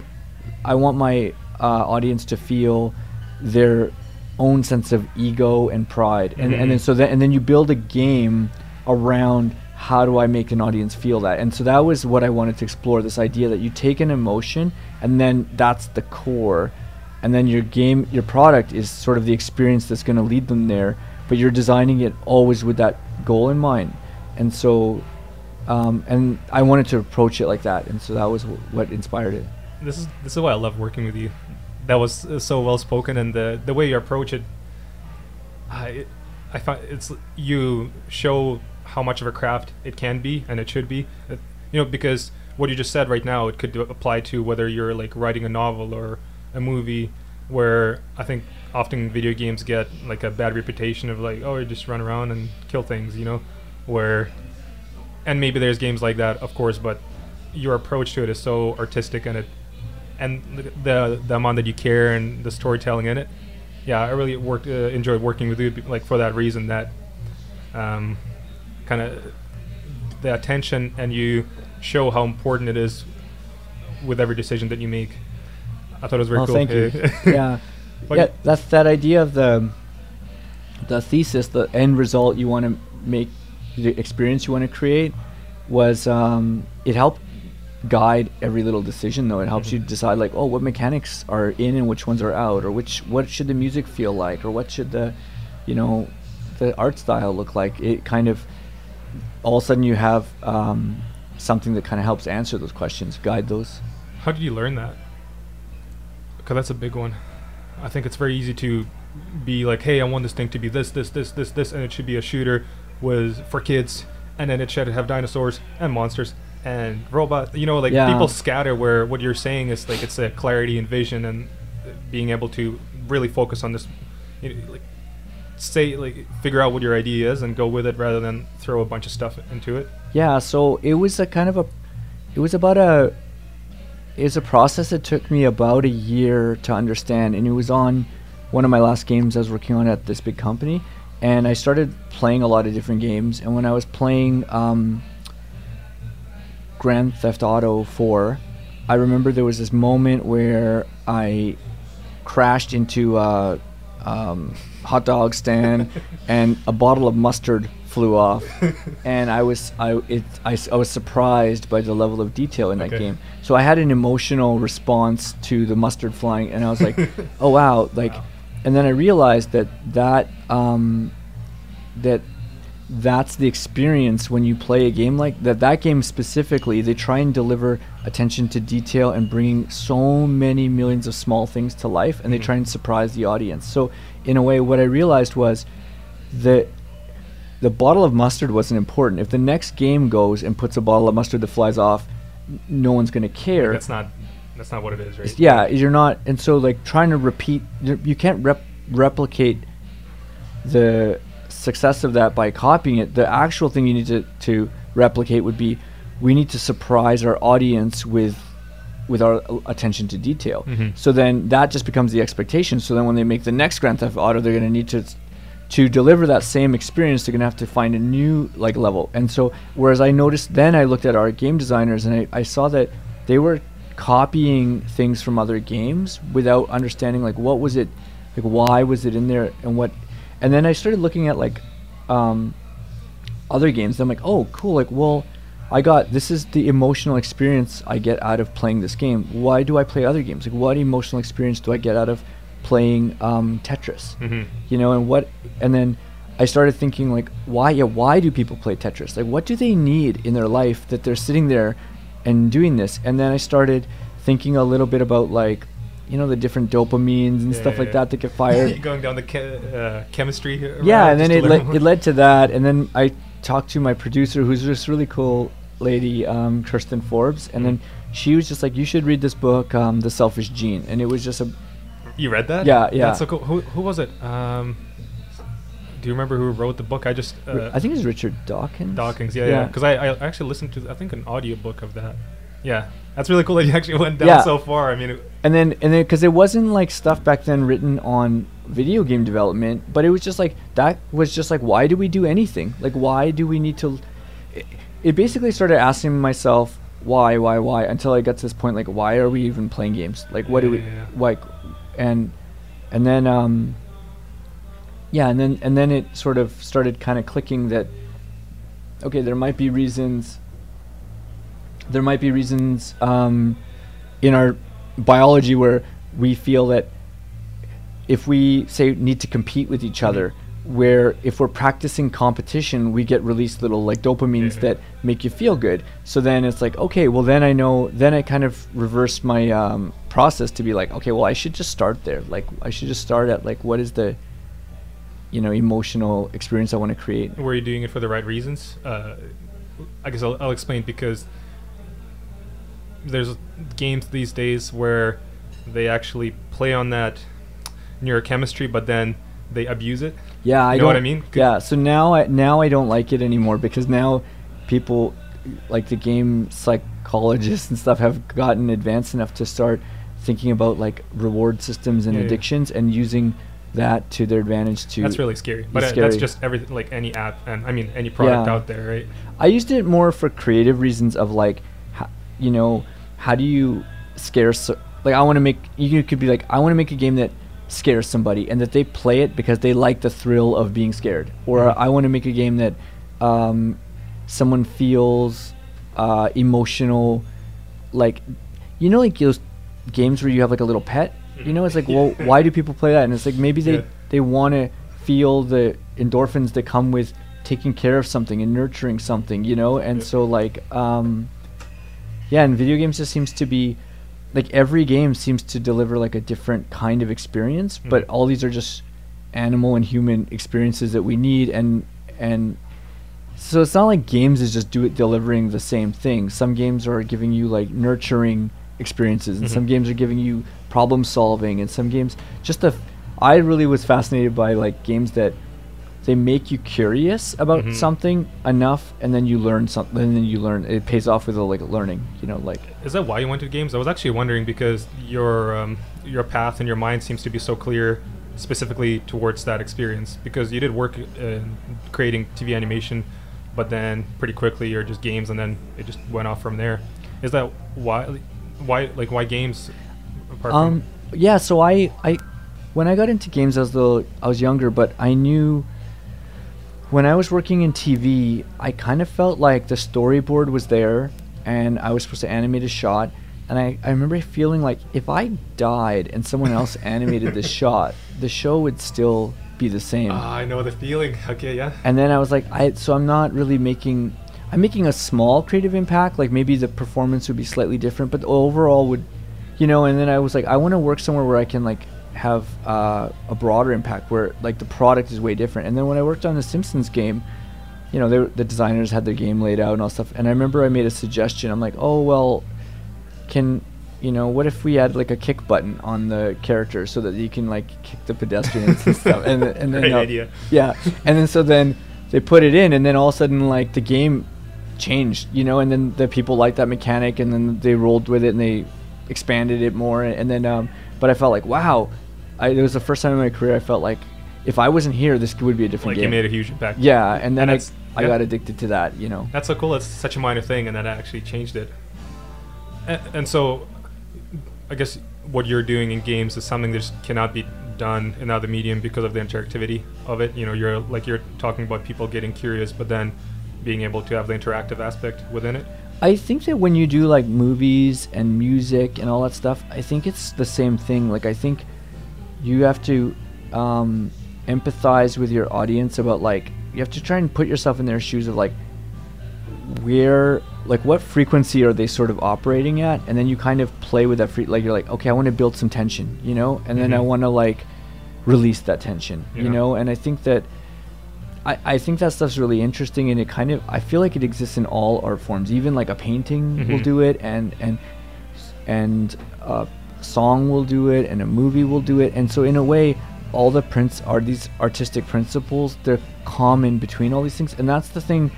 I want my uh, audience to feel their own sense of ego and pride, and mm-hmm. and then so that and then you build a game around how do I make an audience feel that, and so that was what I wanted to explore, this idea that you take an emotion and then that's the core, and then your game, your product is sort of the experience that's going to lead them there, but you're designing it always with that goal in mind, and so um, and I wanted to approach it like that, and so that was w- what inspired it. This is this is why I love working with you. That was uh, so well spoken, and the the way you approach it, I, I find it's you show how much of a craft it can be and it should be, uh, you know, because what you just said right now it could do, apply to whether you're like writing a novel or a movie, where I think often video games get like a bad reputation of like, oh, you just run around and kill things, you know, where, and maybe there's games like that, of course, but your approach to it is so artistic and it. And the the amount that you care and the storytelling in it, yeah, I really worked uh, enjoyed working with you like for that reason, that um, kind of the attention, and you show how important it is with every decision that you make. I thought it was very oh, cool. Thank you. yeah, yeah, that's that idea of the the thesis, the end result you want to make, the experience you want to create, was um, it helped guide every little decision though. It helps mm-hmm. you decide like, oh, what mechanics are in and which ones are out, or which what should the music feel like, or what should the, you know, the art style look like. It kind of all of a sudden you have um, something that kind of helps answer those questions, guide those. How did you learn that? Because that's a big one. I think it's very easy to be like, hey, I want this thing to be this this this this this and it should be a shooter was for kids, and then it should have dinosaurs and monsters and robot, you know, like yeah. people scatter, where what you're saying is like it's a clarity and vision and being able to really focus on this, you know, like say like figure out what your idea is and go with it rather than throw a bunch of stuff into it. Yeah, so it was a kind of a it was about a it was a process that took me about a year to understand, and it was on one of my last games I was working on at this big company, and I started playing a lot of different games, and when I was playing um Grand Theft Auto four, I remember there was this moment where I crashed into a um, hot dog stand and a bottle of mustard flew off, and I was I it I, I was surprised by the level of detail in okay. that game. So I had an emotional response to the mustard flying, and I was like, oh wow, like, wow. And then I realized that that um, that that's the experience when you play a game like that. That game specifically, they try and deliver attention to detail and bringing so many millions of small things to life, and mm-hmm. they try and surprise the audience. So in a way, what I realized was that the bottle of mustard wasn't important. If the next game goes and puts a bottle of mustard that flies off, no one's going to care. Like that's not that's not what it is, right? It's, yeah, you're not. And so like trying to repeat, you can't rep- replicate the success of that by copying it. The actual thing you need to, to replicate would be, we need to surprise our audience with with our attention to detail. Mm-hmm. So then that just becomes the expectation. So then when they make the next Grand Theft Auto, they're going to need to to deliver that same experience. They're going to have to find a new like level. And so whereas I noticed, then I looked at our game designers and I, I saw that they were copying things from other games without understanding like what was it, like why was it in there, and what. And then I started looking at like um, other games. And I'm like, oh, cool. Like, well, I got this is the emotional experience I get out of playing this game. Why do I play other games? Like, what emotional experience do I get out of playing um, Tetris? Mm-hmm. You know, and what? And then I started thinking like, why? Yeah, why do people play Tetris? Like, what do they need in their life that they're sitting there and doing this? And then I started thinking a little bit about like, you know, the different dopamines and yeah, stuff yeah, like yeah. that that get fired. You're going down the che- uh, chemistry. Yeah, and then it, le- it led to that. And then I talked to my producer, who's this really cool lady, um, Kirsten Forbes. And mm-hmm. then she was just like, you should read this book, um, The Selfish Gene. And it was just a... You read that? Yeah, yeah. That's so cool. Who, who was it? Um, do you remember who wrote the book? I just... Uh, I think it was Richard Dawkins. Dawkins, yeah, yeah. Because yeah. I, I actually listened to, I think, an audiobook of that. Yeah. That's really cool that you actually went down yeah. so far. I mean, it and then and then because it wasn't like stuff back then written on video game development, but it was just like that was just like why do we do anything? Like why do we need to? It, it basically started asking myself why, why, why until I got to this point like why are we even playing games? Like what yeah, do we yeah. like? And and then um yeah, and then and then it sort of started kind of clicking that okay, there might be reasons. There might be reasons um, in our biology where we feel that if we, say, need to compete with each other, where if we're practicing competition, we get released little, like, dopamines yeah. that make you feel good. So then it's like, okay, well, then I know, then I kind of reversed my um, process to be like, okay, well, I should just start there. Like, I should just start at, like, what is the, you know, emotional experience I want to create. Were you doing it for the right reasons? Uh, I guess I'll, I'll explain because... There's games these days where they actually play on that neurochemistry, but then they abuse it. Yeah, I you know what I mean. Yeah, so now I now I don't like it anymore because now people like the game psychologists and stuff have gotten advanced enough to start thinking about like reward systems and yeah, addictions yeah. and using that to their advantage. To that's really scary. But scary. Uh, that's just everything, like any app and I mean any product yeah. out there, right? I used it more for creative reasons of like. You know, how do you scare? So, like, I want to make. You could be like, I want to make a game that scares somebody, and that they play it because they like the thrill of being scared. Or mm-hmm. I want to make a game that um, someone feels uh, emotional, like, you know, like those games where you have like a little pet. You know, it's like, well, why do people play that? And it's like maybe they yeah. they want to feel the endorphins that come with taking care of something and nurturing something. You know, and yeah. so like. Um, Yeah, and video games just seems to be, like every game seems to deliver like a different kind of experience, mm-hmm. but all these are just animal and human experiences that we need, and and so it's not like games is just do it delivering the same thing. Some games are giving you like nurturing experiences, and mm-hmm. some games are giving you problem solving, and some games just the. F- I really was fascinated by like games that they make you curious about mm-hmm. something enough, and then you learn something, and then you learn. It pays off with a, like learning, you know. Like, is that why you went to games? I was actually wondering because your um, your path and your mind seems to be so clear, specifically towards that experience. Because you did work uh, creating T V animation, but then pretty quickly you're just games, and then it just went off from there. Is that why? Why like why games? Apart um. From yeah. So I I, when I got into games, I was little, I was younger, but I knew. When I was working in T V, I kind of felt like the storyboard was there and I was supposed to animate a shot, and I, I remember feeling like if I died and someone else animated this shot, the show would still be the same. Uh, I know the feeling. Okay, yeah. And then I was like, I so I'm not really making, I'm making a small creative impact, like maybe the performance would be slightly different, but the overall would, you know, and then I was like, I want to work somewhere where I can like have uh, a broader impact, where like the product is way different. And then when I worked on the Simpsons game, you know, they were, the designers had their game laid out and all stuff, and I remember I made a suggestion. I'm like, oh well, can you know what if we add like a kick button on the character so that you can like kick the pedestrians and stuff, and, th and then great uh, idea. Yeah. And then so then they put it in, and then all of a sudden like the game changed, you know, and then the people liked that mechanic, and then they rolled with it and they expanded it more, and then um but I felt like, wow, I, it was the first time in my career I felt like if I wasn't here, this would be a different like game. Like, you made a huge impact. Yeah, and then and I, yeah. I got addicted to that, you know. That's so cool. It's such a minor thing, and that actually changed it. And, and so, I guess what you're doing in games is something that just cannot be done in other medium because of the interactivity of it. You know, you're like you're talking about people getting curious, but then being able to have the interactive aspect within it. I think that when you do like movies and music and all that stuff, I think it's the same thing. Like, I think you have to um, empathize with your audience about, like, you have to try and put yourself in their shoes of like where, like what frequency are they sort of operating at, and then you kind of play with that free, like you're like, okay, I want to build some tension, you know, and mm-hmm. then I want to like release that tension, yeah. you know, and I think that I, I think that stuff's really interesting, and it kind of, I feel like it exists in all art forms. Even like a painting mm-hmm. will do it, and and and a song will do it, and a movie will do it. And so in a way, all the prints are these artistic principles. They're common between all these things, and that's the thing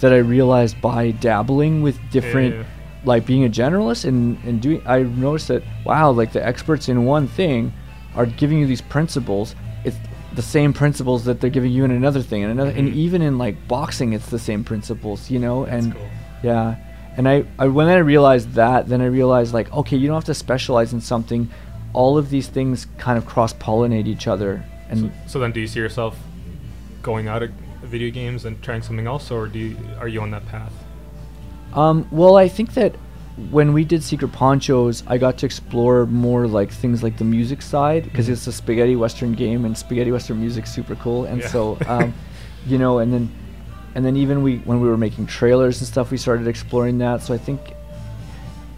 that I realized by dabbling with different, yeah. like being a generalist and and doing. I noticed that, wow, like the experts in one thing are giving you these principles. It's the same principles that they're giving you in another thing and another, mm-hmm. and even in like boxing, it's the same principles, you know. That's and cool. yeah, and I, I when I realized that, then I realized like, okay, you don't have to specialize in something. All of these things kind of cross-pollinate each other. And so, so then, do you see yourself going out of video games and trying something else, or do you, are you on that path? Um, well, I think that when we did Secret Ponchos, I got to explore more like things like the music side, because it's a spaghetti western game, and spaghetti western music's super cool. And yeah. so, um, you know, and then, and then even we when we were making trailers and stuff, we started exploring that. So I think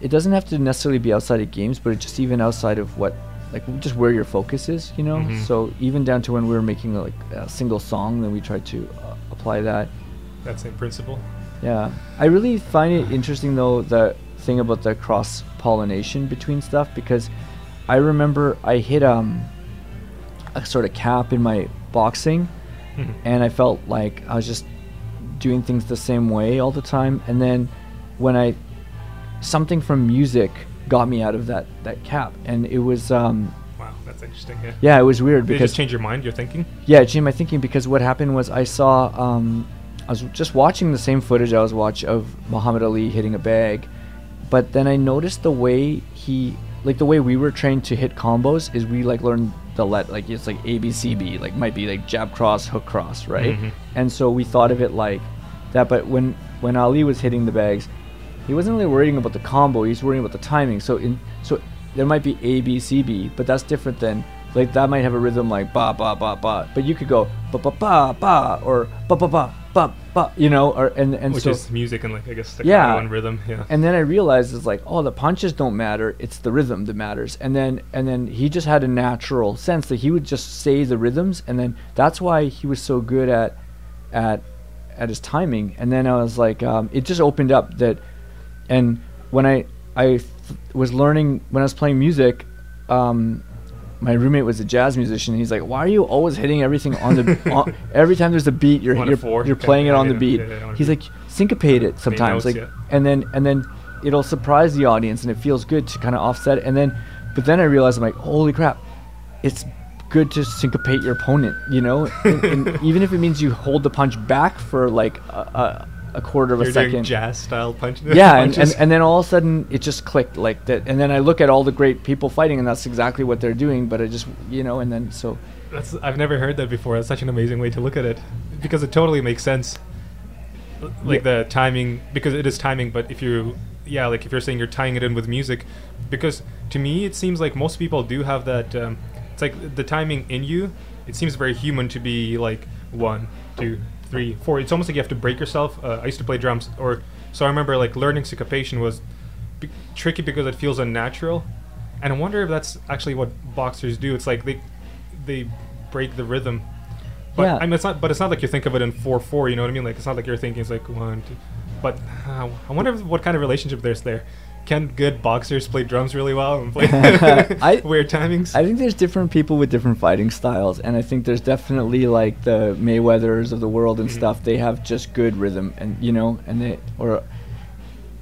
it doesn't have to necessarily be outside of games, but it's just even outside of what, like just where your focus is, you know. Mm-hmm. So even down to when we were making a, like a single song, then we tried to uh, apply that. That same principle. Yeah, I really find it interesting though that. Thing about the cross pollination between stuff, because I remember I hit um a sort of cap in my boxing, mm-hmm. and I felt like I was just doing things the same way all the time, and then when I something from music got me out of that that cap, and it was um wow, that's interesting. Yeah, yeah, it was weird. Did because you just change your mind, your thinking? Yeah, change my thinking, because what happened was I saw um I was just watching the same footage I was watch of Muhammad Ali hitting a bag. But then I noticed the way he, like the way we were trained to hit combos is we like learned the let, like it's like A, B, C, B, like might be like jab cross, hook cross, right? Mm-hmm. And so we thought of it like that. But when, when Ali was hitting the bags, he wasn't really worrying about the combo, he was worrying about the timing. So in, so there might be A, B, C, B, but that's different than, like that might have a rhythm like ba, ba, ba, ba. But you could go ba, ba, ba, ba, or ba, ba, ba. But, but, you know, or, and, and which so, is music and like, I guess, the yeah. kind of one rhythm. Yeah. And then I realized it's like, oh, the punches don't matter. It's the rhythm that matters. And then, and then he just had a natural sense that he would just say the rhythms. And then that's why he was so good at, at, at his timing. And then I was like, um, it just opened up that, and when I, I th was learning, when I was playing music, um, my roommate was a jazz musician. And he's like, "Why are you always hitting everything on the? on, every time there's a beat, you're you're, four, you're playing it on the beat." He's like, "Syncopate it sometimes, like, yeah. and then and then it'll surprise the audience, and it feels good to kind of offset it." And then, but then I realized I'm like, "Holy crap, it's good to syncopate your opponent, you know, and, and even if it means you hold the punch back for like a." a a quarter of You're a second doing jazz style punch yeah punches. And, and and then all of a sudden it just clicked like that, and then I look at all the great people fighting and that's exactly what they're doing, but I just, you know, and then so that's I've never heard that before. That's such an amazing way to look at it. because it totally makes sense. Like yeah. the timing, because it is timing, but if you, yeah, like if you're saying you're tying it in with music, because to me it seems like most people do have that, um, it's like the timing in you, it seems very human to be like one, two, three, four. It's almost like you have to break yourself. Uh, I used to play drums, or so I remember like learning syncopation was b tricky because it feels unnatural. And I wonder if that's actually what boxers do. It's like they they break the rhythm. But yeah. I mean, it's not. But it's not like you think of it in four four. You know what I mean? Like it's not like you're thinking it's like one, two. But uh, I wonder if, what kind of relationship there's there. Can good boxers play drums really well and play I, weird timings? I think there's different people with different fighting styles, and I think there's definitely like the Mayweathers of the world and mm-hmm. stuff. They have just good rhythm, and you know, and they or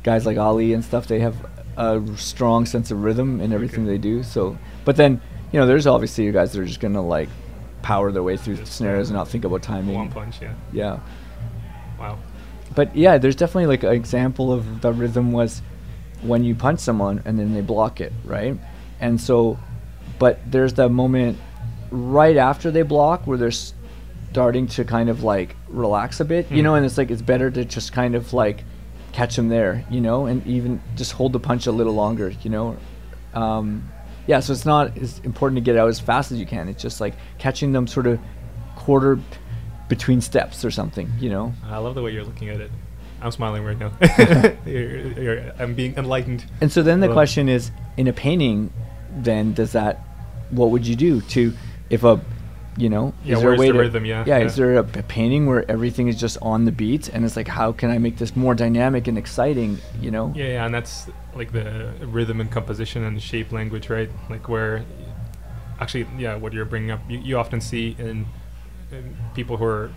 guys like Ali and stuff. They have a strong sense of rhythm in everything okay. they do. So, but then you know, there's obviously you guys that are just gonna like. Power their way through just scenarios and not think about timing. One punch, yeah. Yeah. Wow. But yeah, there's definitely like an example of the rhythm was when you punch someone and then they block it, right? And so, but there's that moment right after they block where they're starting to kind of like relax a bit, mm. you know, and it's like it's better to just kind of like catch them there, you know, and even just hold the punch a little longer, you know. Um, Yeah, so it's not as important to get out as fast as you can. It's just like catching them sort of quarter between steps or something, you know? I love the way you're looking at it. I'm smiling right now. you're, you're, I'm being enlightened. And so then the question is, in a painting, then does that, what would you do to, if a, you know, yeah, is there a way the to, rhythm, yeah, yeah, yeah, is there a, a painting where everything is just on the beat and it's like, how can I make this more dynamic and exciting, you know? Yeah, yeah, and that's like the rhythm and composition and shape language, right? Like where, actually, yeah, what you're bringing up, you, you often see in, in people who are,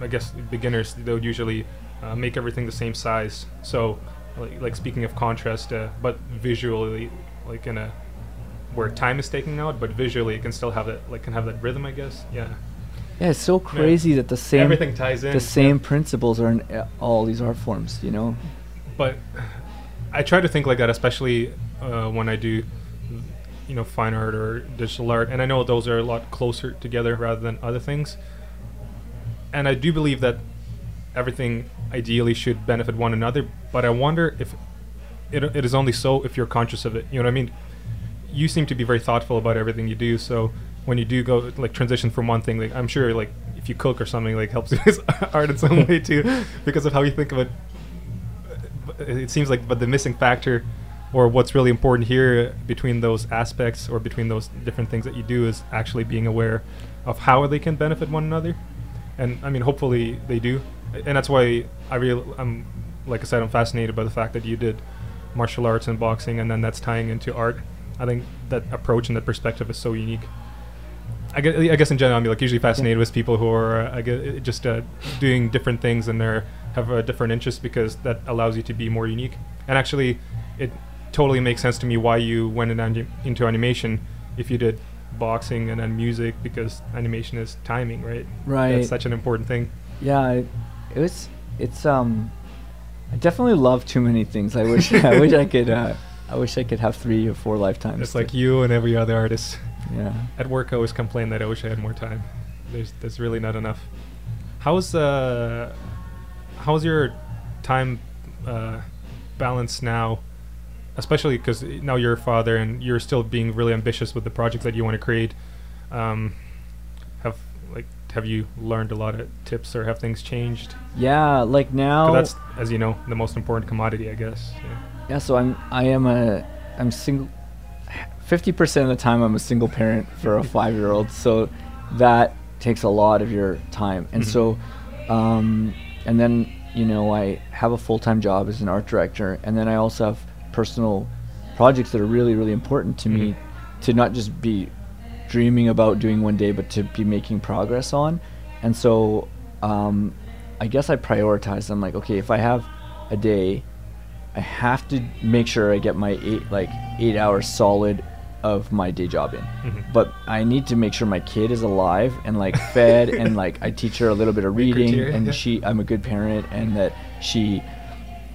I guess, beginners, they would usually uh, make everything the same size. So, like, like speaking of contrast, uh, but visually, like in a, where time is taking out, but visually it can still have that, like, can have that rhythm, I guess. Yeah. Yeah, it's so crazy yeah. that the same everything ties in. The same yeah. principles are in all these art forms, you know. But I try to think like that, especially uh, when I do, you know, fine art or digital art, and I know those are a lot closer together rather than other things. And I do believe that everything ideally should benefit one another, but I wonder if it, it is only so if you're conscious of it. You know what I mean? You seem to be very thoughtful about everything you do, so when you do go like transition from one thing, like I'm sure like if you cook or something, like helps you with art in some way too, because of how you think of it. It seems like, but the missing factor, or what's really important here between those aspects or between those different things that you do, is actually being aware of how they can benefit one another. And I mean, hopefully they do, and that's why I really, I'm like I said, I'm fascinated by the fact that you did martial arts and boxing, and then that's tying into art. I think that approach and that perspective is so unique. I guess, I guess in general, I'm like usually fascinated yeah. with people who are uh, I guess, just uh, doing different things and they have a different interest, because that allows you to be more unique. And actually, it totally makes sense to me why you went in anim into animation if you did boxing and then music, because animation is timing, right? Right. That's such an important thing. Yeah, it, it was. It's um, I definitely love too many things. I wish I wish I could. Uh, I wish I could have three or four lifetimes. It's like you and every other artist. Yeah. At work, I always complain that I wish I had more time. There's, there's really not enough. How's uh, how's your time uh, balance now? Especially because now you're a father and you're still being really ambitious with the projects that you want to create. Um, have like have you learned a lot of tips, or have things changed? Yeah, like now. 'Cause that's, as you know, the most important commodity, I guess. Yeah. Yeah, so I'm I am a I'm single. fifty percent of the time I'm a single parent for a five-year-old, so that takes a lot of your time. And mm-hmm. so, um, and then you know I have a full-time job as an art director, and then I also have personal projects that are really really important to mm-hmm. me, to not just be dreaming about doing one day, but to be making progress on. And so, um, I guess I prioritize. I'm like, okay, if I have a day, I have to make sure I get my eight like eight hours solid of my day job in. Mm-hmm. But I need to make sure my kid is alive and like fed, and like I teach her a little bit of reading, and she I'm a good parent, and that she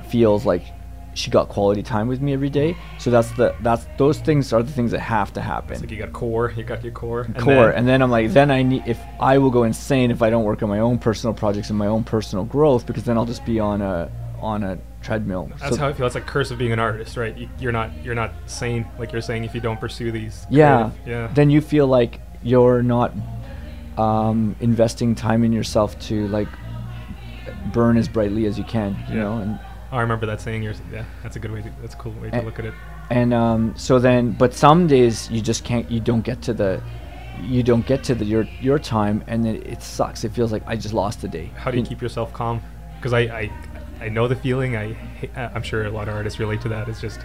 feels like she got quality time with me every day. So that's the that's those things are the things that have to happen. It's like you got core, you got your core, and core, then, and then I'm like, then I need if I will go insane if I don't work on my own personal projects and my own personal growth, because then I'll just be on a on a treadmill. That's so, how I feel. That's like curse of being an artist, right? You, you're not you're not sane, like you're saying, if you don't pursue these. Yeah, creative, yeah. Then you feel like you're not um, investing time in yourself to like burn as brightly as you can, you yeah. know and. I remember that saying. You're, yeah, that's a good way. To, that's a cool way to and, look at it. And um, so then, but some days you just can't. You don't get to the, you don't get to the your your time, and it, it sucks. It feels like I just lost a day. How do you, you keep yourself calm? Because I, I, I know the feeling. I, I'm sure a lot of artists relate to that. It's just,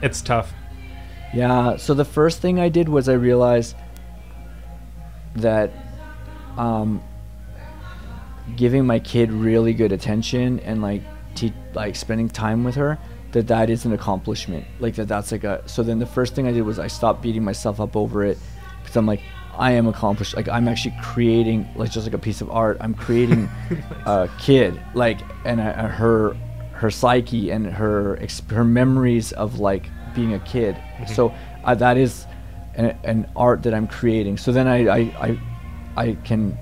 it's tough. Yeah. So the first thing I did was I realized that, um, giving my kid really good attention and like. Te- like spending time with her, that that is an accomplishment, like that that's like a so then the first thing I did was I stopped beating myself up over it, because I'm like, I am accomplished, like I'm actually creating, like just like a piece of art, I'm creating nice. a kid, like, and I, her her psyche and her exp- her memories of like being a kid. Mm-hmm. So uh, that is an, an art that I'm creating, so then I I, I, I can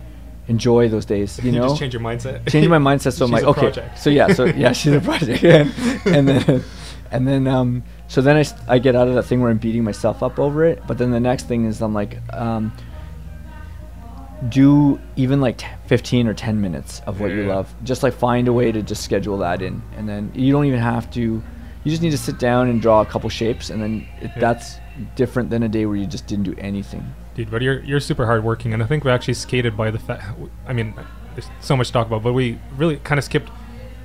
enjoy those days, you, you know. Just change your mindset. Change my mindset, so I'm like, okay, project. so yeah, so yeah, she's a project, and, and then, and then, um, so then I, st- I get out of that thing where I'm beating myself up over it. But then the next thing is I'm like, um, do even like t- fifteen or ten minutes of what yeah. you love. Just like find a way to just schedule that in, and then you don't even have to. You just need to sit down and draw a couple shapes, and then it, yeah. that's different than a day where you just didn't do anything. Dude, but you're you're super hardworking, and I think we actually skated by the fact. I mean, there's so much to talk about, but we really kind of skipped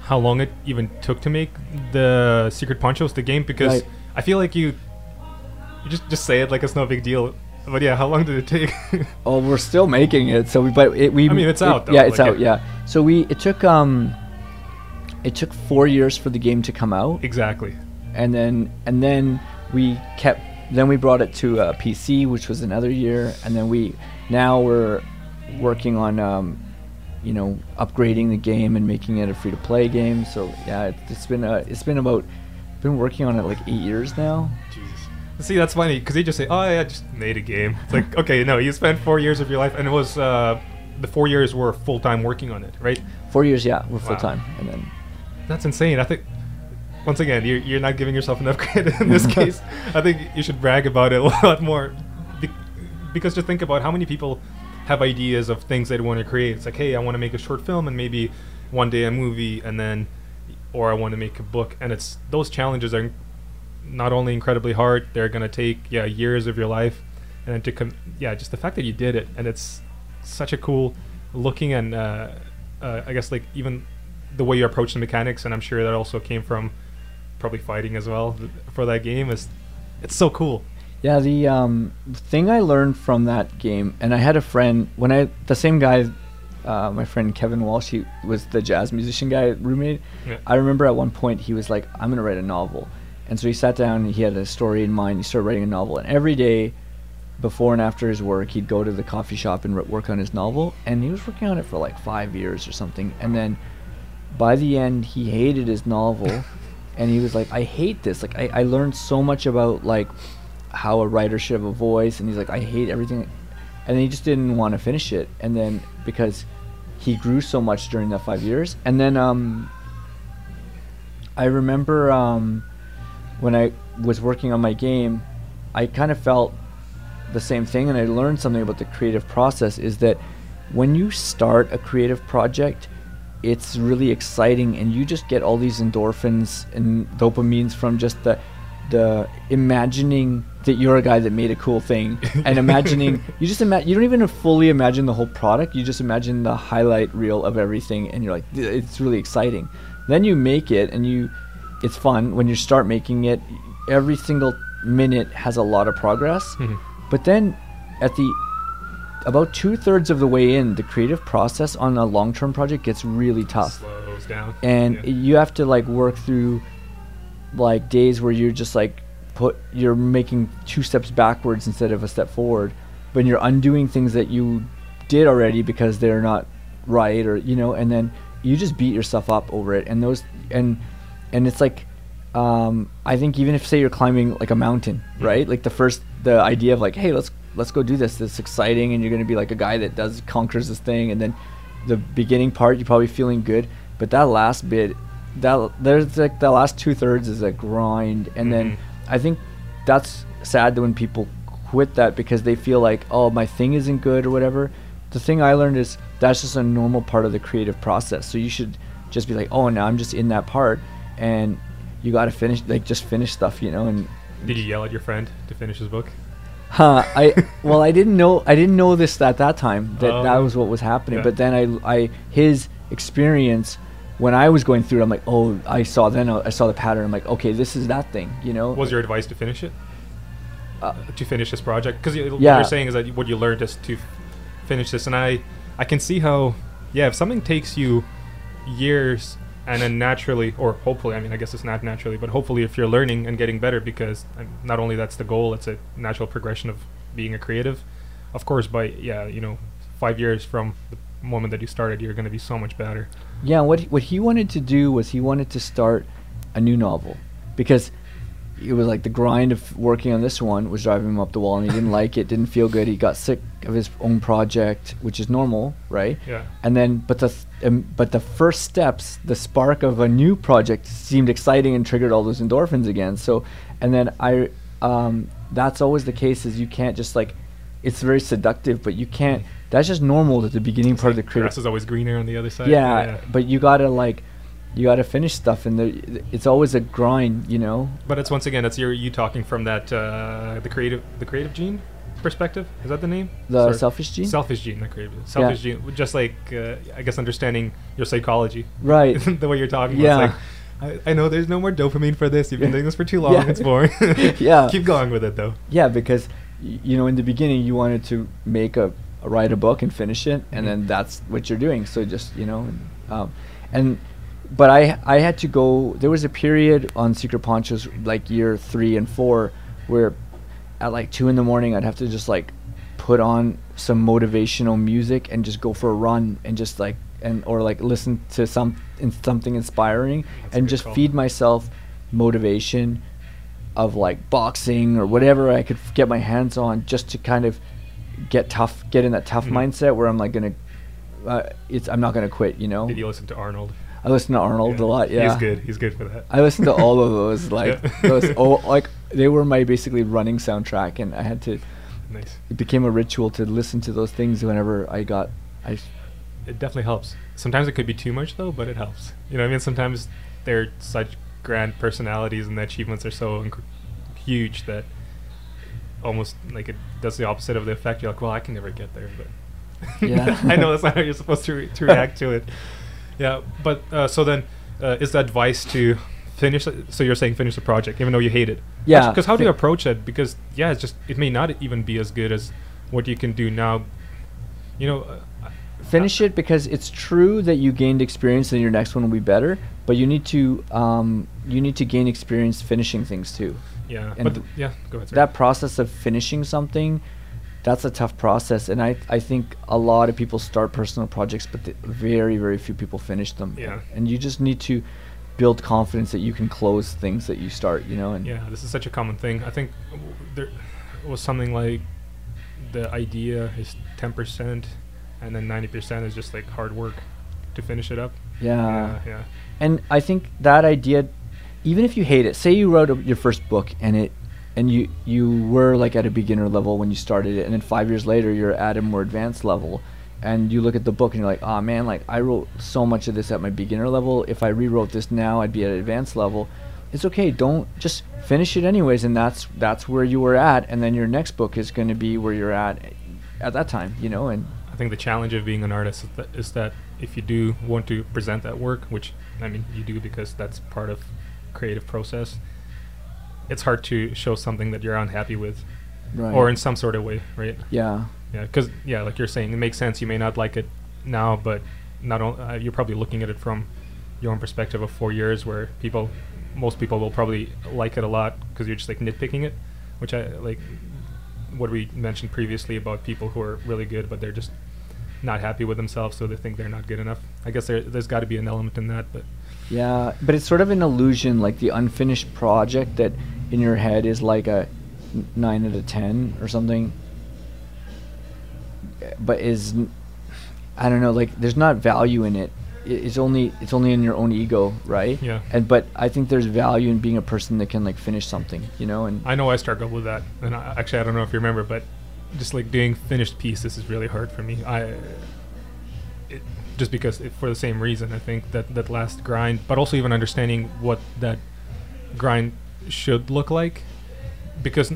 how long it even took to make the Secret Ponchos, the game, because right. I feel like you, you just just say it like it's no big deal. But yeah, how long did it take? Oh, we're still making it, so we but it, we. I mean, it's it, out. Though. Yeah, it's like out. It, yeah, so we it took um, it took four years for the game to come out. Exactly. And then and then we kept. Then we brought it to uh, P C, which was another year, and then we now we're working on um, you know upgrading the game and making it a free-to-play game. So yeah, it, it's been uh, it's been about been working on it like eight years now. Jesus, see that's funny because they just say, oh yeah, I just made a game. It's like okay, no, you spent four years of your life, and it was uh, the four years were full-time working on it, right? Four years, yeah, we're wow. full-time, and then that's insane. I think. Once again, you're, you're not giving yourself enough credit in this case. I think you should brag about it a lot more. Be- because just think about how many people have ideas of things they want to create. It's like, hey, I want to make a short film and maybe one day a movie, and then, or I want to make a book. And it's those challenges are not only incredibly hard, they're going to take yeah years of your life. And to com- yeah, just the fact that you did it, and it's such a cool looking and uh, uh, I guess like even the way you approach the mechanics, and I'm sure that also came from probably fighting as well th- for that game is it's so cool. Yeah, the um, thing I learned from that game, and I had a friend when I the same guy, uh, my friend Kevin Walsh, he was the jazz musician guy roommate. Yeah. I remember at one point he was like, "I'm gonna write a novel," and so he sat down and he had a story in mind. He started writing a novel, and every day, before and after his work, he'd go to the coffee shop and r- work on his novel. And he was working on it for like five years or something. And then by the end, he hated his novel. And he was like, I hate this. Like, I, I learned so much about, like, how a writer should have a voice. And he's like, I hate everything. And then he just didn't want to finish it. And then because he grew so much during that five years. And then um, I remember um, when I was working on my game, I kind of felt the same thing. And I learned something about the creative process is that when you start a creative project, it's really exciting, and you just get all these endorphins and dopamines from just the the imagining that you're a guy that made a cool thing, and imagining you just imagine you don't even fully imagine the whole product. You just imagine the highlight reel of everything, and you're like, it's really exciting. Then you make it, and you it's fun when you start making it. Every single minute has a lot of progress, mm-hmm. but then at the about two-thirds of the way in, the creative process on a long-term project gets really tough. Slows down. And yeah. you have to like work through like days where you're just like put you're making two steps backwards instead of a step forward, but you're undoing things that you did already because they're not right, or you know, and then you just beat yourself up over it. And those and and it's like um, I think even if, say, you're climbing like a mountain, right? Like the first, the idea of like, hey, let's let's go do this. This is exciting, and you're going to be like a guy that does conquers this thing. And then the beginning part, you're probably feeling good, but that last bit, that there's like the last two thirds is a grind. And mm-hmm. then I think that's sad when people quit that because they feel like, oh, my thing isn't good or whatever. The thing I learned is that's just a normal part of the creative process. So you should just be like, oh, now I'm just in that part, and you got to finish, like just finish stuff, you know. And did you yell at your friend to finish his book? Huh, I well, I didn't know I didn't know this at that time that um, that was what was happening. Yeah. But then I, I his experience when I was going through it, I'm like, oh, I saw then I saw the pattern. I'm like, okay, this is that thing, you know. Was your advice to finish it? Uh, to finish this project, because yeah. what you're saying is that what you learned is to finish this, and I, I can see how, yeah, if something takes you years and then naturally, or hopefully, I mean, I guess it's not naturally, but hopefully, if you're learning and getting better, because not only that's the goal, it's a natural progression of being a creative. Of course, by yeah, you know, five years from the moment that you started, you're going to be so much better. Yeah, what what he wanted to do was he wanted to start a new novel, because it was like the grind of working on this one was driving him up the wall, and he didn't like it, didn't feel good. He got sick of his own project, which is normal, right? Yeah. And then, but the th um, but the first steps, the spark of a new project seemed exciting and triggered all those endorphins again. So, and then I, um, that's always the case. Is you can't just like, it's very seductive, but you can't. That's just normal at the beginning it's part like of the creative. Grass is always greener on the other side. Yeah, yeah. But you gotta like. You got to finish stuff, and the, it's always a grind, you know. But it's once again, it's your, you talking from that uh, the creative, the creative gene perspective. Is that the name? The Sorry. selfish gene. Selfish gene, the creative, selfish yeah. gene. Just like uh, I guess understanding your psychology, right? The way you're talking, yeah. It's like, I, I know there's no more dopamine for this. You've been doing this for too long. Yeah. It's boring. Yeah. Keep going with it though. Yeah, because you know, in the beginning, you wanted to make a write a book and finish it, and mm-hmm. then that's what you're doing. So just you know, um, and. But I I had to go, there was a period on Secret Ponchos like year three and four where at like two in the morning I'd have to just like put on some motivational music and just go for a run and just like, and or like listen to some in something inspiring. That's and just call. Feed myself motivation of like boxing or whatever I could get my hands on just to kind of get tough, get in that tough mm-hmm. mindset where I'm like gonna, uh, it's, I'm not gonna quit, you know? Did you listen to Arnold? I listen to Arnold yeah. a lot. Yeah, he's good. He's good for that. I listened to all of those. Like yeah. those. Oh, like they were my basically running soundtrack, and I had to. Nice. It became a ritual to listen to those things whenever I got. I. It definitely helps. Sometimes it could be too much though, but it helps. You know what I mean? Sometimes they're such grand personalities, and the achievements are so inc huge that almost like it does the opposite of the effect. You're like, well, I can never get there, but. Yeah. I know that's not how you're supposed to re to react to it. Yeah, but uh, so then uh, is the advice to finish, so you're saying finish the project, even though you hate it? Yeah. Because how do you approach it? Because, yeah, it's just, it may not even be as good as what you can do now. You know. Uh, finish it because it's true that you gained experience and your next one will be better, but you need to, um, you need to gain experience finishing things too. Yeah, and but yeah, go ahead. Sorry. That process of finishing something, that's a tough process, and I I think a lot of people start personal projects, but th very very few people finish them. Yeah, and you just need to build confidence that you can close things that you start. You know, and yeah, this is such a common thing. I think w there was something like the idea is ten percent, and then ninety percent is just like hard work to finish it up. Yeah, yeah, yeah. And I think that idea, even if you hate it, say you wrote a, your first book and it. And you, you were like at a beginner level when you started it, and then five years later you're at a more advanced level, and you look at the book and you're like, oh man, like I wrote so much of this at my beginner level. If I rewrote this now, I'd be at an advanced level. It's okay. Don't just finish it anyways, and that's that's where you were at, and then your next book is going to be where you're at at that time, you know. And I think the challenge of being an artist is that, is that if you do want to present that work, which I mean you do because that's part of creative process. It's hard to show something that you're unhappy with, right. Or in some sort of way, right? Yeah, yeah, because yeah, like you're saying, it makes sense. You may not like it now, but not only uh, you're probably looking at it from your own perspective of four years, where people, most people, will probably like it a lot because you're just like nitpicking it, which I like. What we mentioned previously about people who are really good, but they're just not happy with themselves, so they think they're not good enough. I guess there, there's got to be an element in that, but Yeah, but it's sort of an illusion, like the unfinished project that in your head is like a nine out of ten or something. But is, I don't know, like there's not value in it. It's only it's only in your own ego, right? Yeah. And but I think there's value in being a person that can like finish something, you know. And I know I struggled with that. And I, actually, I don't know if you remember, but just like doing finished pieces is really hard for me. I it, just because it, for the same reason, I think that that last grind, but also even understanding what that grind should look like, because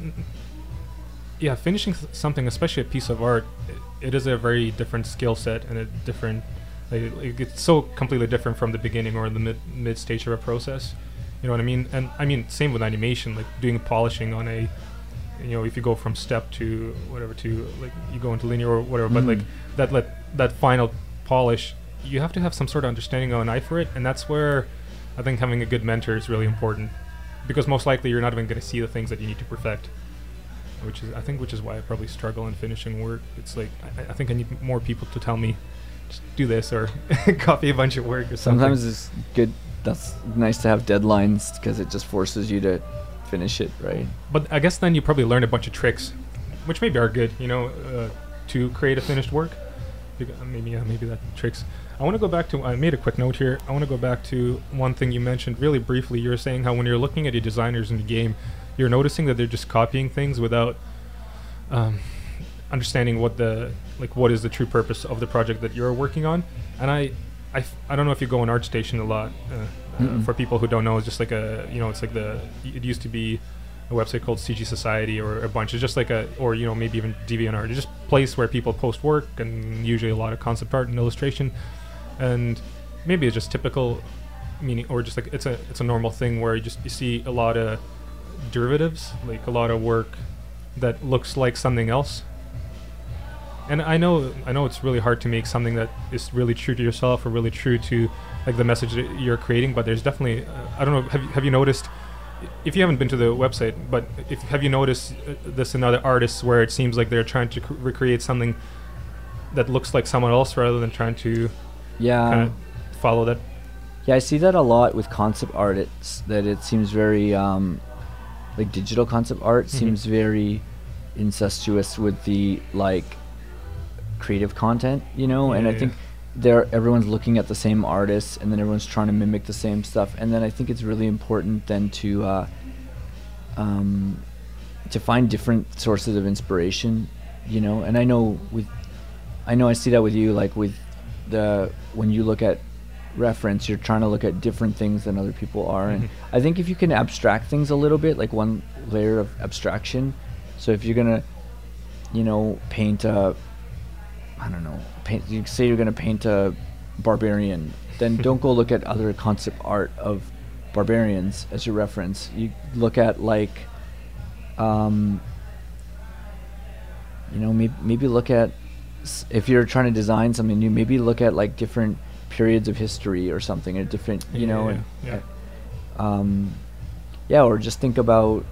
yeah, finishing something, especially a piece of art, it, it is a very different skill set and a different. Like, it's so completely different from the beginning or the mid mid stage of a process, you know what I mean? And I mean, same with animation, like doing polishing on a, you know, if you go from step to whatever to like you go into linear or whatever, mm. but like that let that final polish, you have to have some sort of understanding on an eye for it, and that's where I think having a good mentor is really important, because most likely you're not even going to see the things that you need to perfect, which is I think which is why I probably struggle in finishing work. It's like I, I think I need more people to tell me. Do this or copy a bunch of work or something. Sometimes it's good. That's nice to have deadlines because it just forces you to finish it, right? But I guess then you probably learn a bunch of tricks, which maybe are good, you know, uh, to create a finished work. Maybe, uh, maybe that tricks. I want to go back to. I made a quick note here. I want to go back to one thing you mentioned really briefly. You were saying how when you're looking at your designers in the game, you're noticing that they're just copying things without. Um, understanding what the like what is the true purpose of the project that you're working on. And I I, f I don't know if you go on ArtStation a lot, uh, mm-hmm. uh, for people who don't know, it's just like a, you know, it's like the, it used to be a website called C G Society or a bunch, it's just like a, or you know, maybe even DeviantArt, it's just a place where people post work and usually a lot of concept art and illustration, and maybe it's just typical meaning or just like it's a it's a normal thing where you just you see a lot of derivatives, like a lot of work that looks like something else. And I know, I know it's really hard to make something that is really true to yourself or really true to, like, the message that you're creating. But there's definitely, uh, I don't know, have you, have you noticed? If you haven't been to the website, but if have you noticed uh, this in other artists where it seems like they're trying to c recreate something that looks like someone else rather than trying to, yeah, kind of follow that? Yeah, I see that a lot with concept artists. That it seems very, um, like, digital concept art mm-hmm. seems very incestuous with the like. Creative content, you know, yeah, and I yeah. think there everyone's looking at the same artists, and then everyone's trying to mimic the same stuff, and then I think it's really important then to uh, um, to find different sources of inspiration, you know. And I know with I know I see that with you, like with the when you look at reference, you're trying to look at different things than other people are, mm-hmm. and I think if you can abstract things a little bit, like one layer of abstraction. So if you're gonna, you know, paint a I don't know, paint, you say you're going to paint a barbarian, then don't go look at other concept art of barbarians as your reference. You look at like, um, you know, maybe, maybe look at, s if you're trying to design something new, maybe look at like different periods of history or something, or different, you yeah, know, yeah, and, yeah. Uh, um, yeah, or just think about,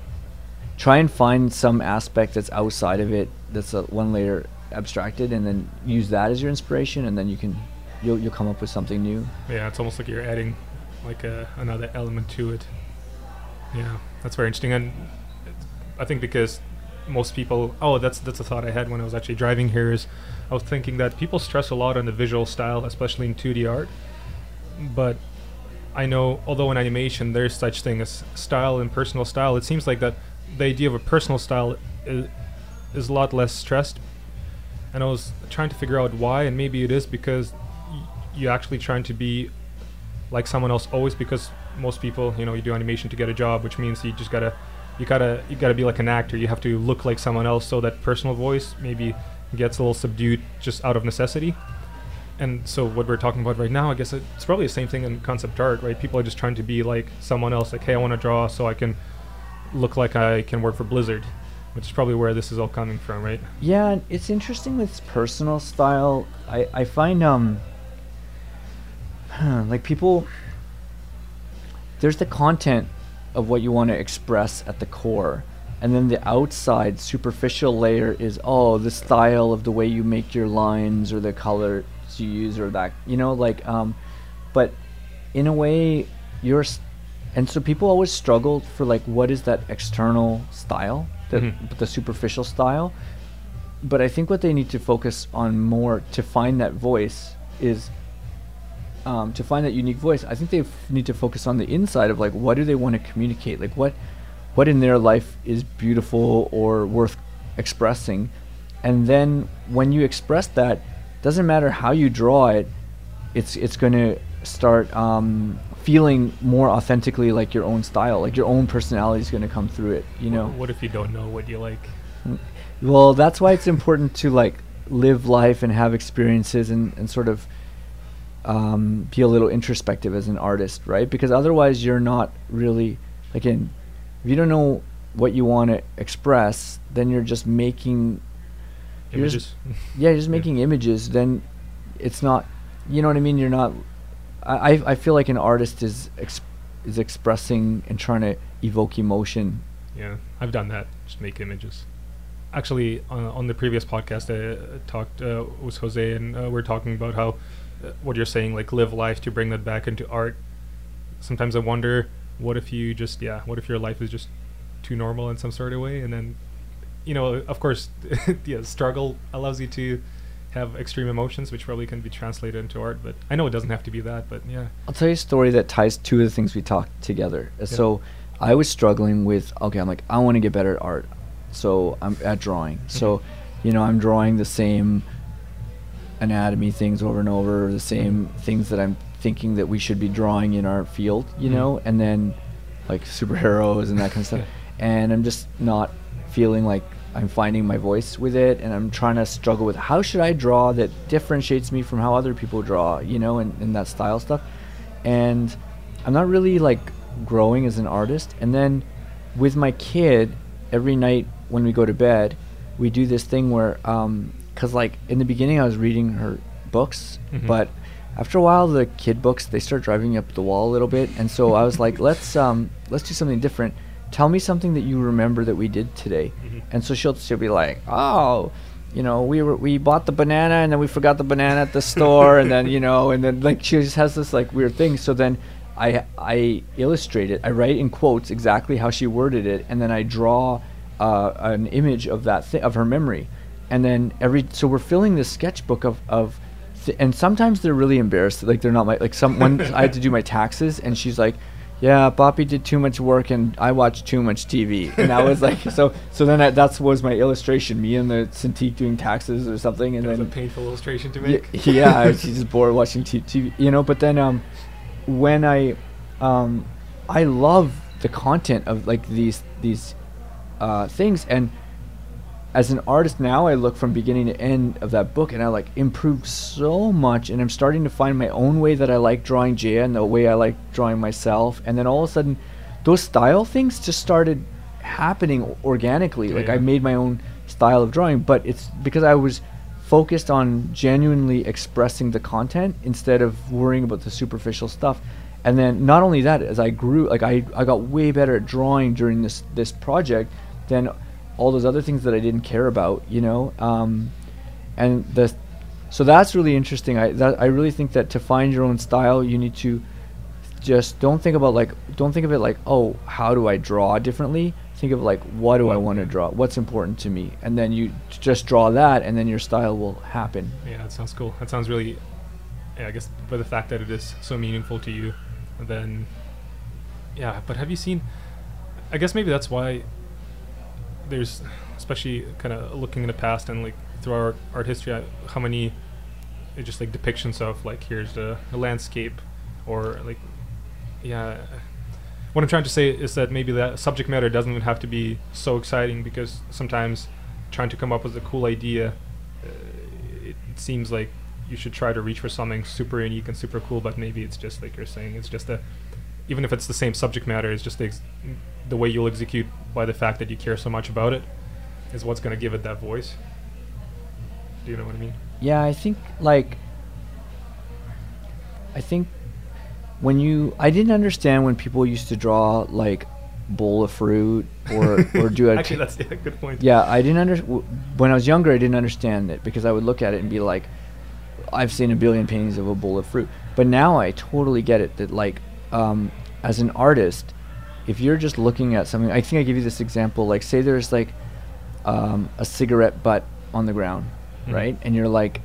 try and find some aspect that's outside of it, that's a one layer abstracted, and then use that as your inspiration, and then you can you'll, you'll come up with something new. Yeah, it's almost like you're adding like a, another element to it. Yeah, that's very interesting. And I think because most people, oh that's that's a thought I had when I was actually driving here, is I was thinking that people stress a lot on the visual style, especially in two D art, but I know although in animation there's such thing as style and personal style, it seems like that the idea of a personal style is, is a lot less stressed. And I was trying to figure out why, and maybe it is because y you're actually trying to be like someone else always, because most people, you know, you do animation to get a job, which means you just gotta, you gotta, you gotta be like an actor. You have to look like someone else, so that personal voice maybe gets a little subdued just out of necessity. And so what we're talking about right now, I guess it's probably the same thing in concept art, right? People are just trying to be like someone else. Like, hey, I want to draw so I can look like I can work for Blizzard. Which is probably where this is all coming from, right? Yeah, it's interesting with personal style. I, I find, um, huh, like people, there's the content of what you want to express at the core. And then the outside superficial layer is, oh, the style of the way you make your lines or the colors you use or that, you know, like, um, but in a way, you're, and so people always struggled for like, what is that external style, the, mm-hmm. the superficial style? But I think what they need to focus on more to find that voice is, um, to find that unique voice, I think they f- need to focus on the inside of like, what do they want to communicate? Like what, what in their life is beautiful or worth expressing? And then when you express that, doesn't matter how you draw it, it's it's going to start um, feeling more authentically like your own style, like your own personality is going to come through it, you know? What if you don't know what you like? Well, that's why it's important to like live life and have experiences and, and sort of um, be a little introspective as an artist, right? Because otherwise you're not really, again, if you don't know what you want to express, then you're just making... You're images. Just, yeah, you're just making yeah. images, then it's not, you know what I mean? You're not, I, I, I feel like an artist is exp- is expressing and trying to evoke emotion. Yeah, I've done that, just make images. Actually, on, on the previous podcast, I uh, talked uh, with Jose, and uh, we we're talking about how, uh, what you're saying, like live life to bring that back into art. Sometimes I wonder, what if you just, yeah, what if your life is just too normal in some sort of way, and then you know, of course, yeah, struggle allows you to have extreme emotions, which probably can be translated into art, but I know it doesn't have to be that, but yeah. I'll tell you a story that ties two of the things we talked together. Yeah. So I was struggling with, okay, I'm like, I want to get better at art, so I'm at drawing. Mm-hmm. So, you know, I'm drawing the same anatomy things over and over, or the same mm-hmm. things that I'm thinking that we should be drawing in our field, you mm-hmm. know, and then like superheroes and that kind of stuff. Yeah. And I'm just not feeling like I'm finding my voice with it, and I'm trying to struggle with how should I draw that differentiates me from how other people draw, you know, and, and that style stuff. And I'm not really like growing as an artist. And then with my kid, every night when we go to bed, we do this thing where, um, cause like in the beginning I was reading her books, mm-hmm. but after a while the kid books, they start driving up the wall a little bit. And so I was like, let's, um, let's do something different. Tell me something that you remember that we did today. Mm-hmm. And so she'll, she'll be like, oh, you know, we were, we bought the banana and then we forgot the banana at the store. And then, you know, and then like, she just has this like weird thing. So then I, I illustrate it. I write in quotes exactly how she worded it. And then I draw uh, an image of that thi- of her memory. And then every, so we're filling this sketchbook of, of, th- and sometimes they're really embarrassed. Like they're not my, like someone, I had to do my taxes and she's like, yeah, Papi did too much work and I watched too much T V. And I was like, so so then I, that was my illustration, me and the Cintiq doing taxes or something. And that was then a painful illustration to make. Y- yeah, I was just bored watching T V, you know. But then um, when I, um, I love the content of like these these uh, things. And as an artist now, I look from beginning to end of that book and I like improved so much, and I'm starting to find my own way that I like drawing Jaya and the way I like drawing myself. And then all of a sudden those style things just started happening organically. Yeah, like yeah. I made my own style of drawing, but it's because I was focused on genuinely expressing the content instead of worrying about the superficial stuff. And then not only that, as I grew, like I, I got way better at drawing during this, this project than all those other things that I didn't care about, you know, um, and the, so that's really interesting. I that, I really think that to find your own style, you need to just don't think about like don't think of it like, oh, how do I draw differently? Think of like, what do I want to draw? What's important to me? And then you just draw that, and then your style will happen. Yeah, that sounds cool. That sounds really, yeah, I guess by the fact that it is so meaningful to you, then yeah. But have you seen? I guess maybe that's why. There's, especially kind of looking in the past and like through our art history, I, how many uh, just like depictions of like here's the, the landscape, or like, yeah. What I'm trying to say is that maybe that subject matter doesn't even have to be so exciting, because sometimes trying to come up with a cool idea, uh, it, it seems like you should try to reach for something super unique and super cool, but maybe it's just like you're saying, it's just a, even if it's the same subject matter, it's just the ex- the way you'll execute by the fact that you care so much about it is what's going to give it that voice. Do you know what I mean? Yeah, I think like, I think when you, I didn't understand when people used to draw like bowl of fruit or, or do a... Actually, that's yeah, a good point. Yeah, I didn't understand, w- when I was younger, I didn't understand it, because I would look at it and be like, I've seen a billion paintings of a bowl of fruit. But now I totally get it that, like, um, as an artist, if you're just looking at something, I think I give you this example, like, say there's, like, um, a cigarette butt on the ground, mm-hmm. right? And you're like,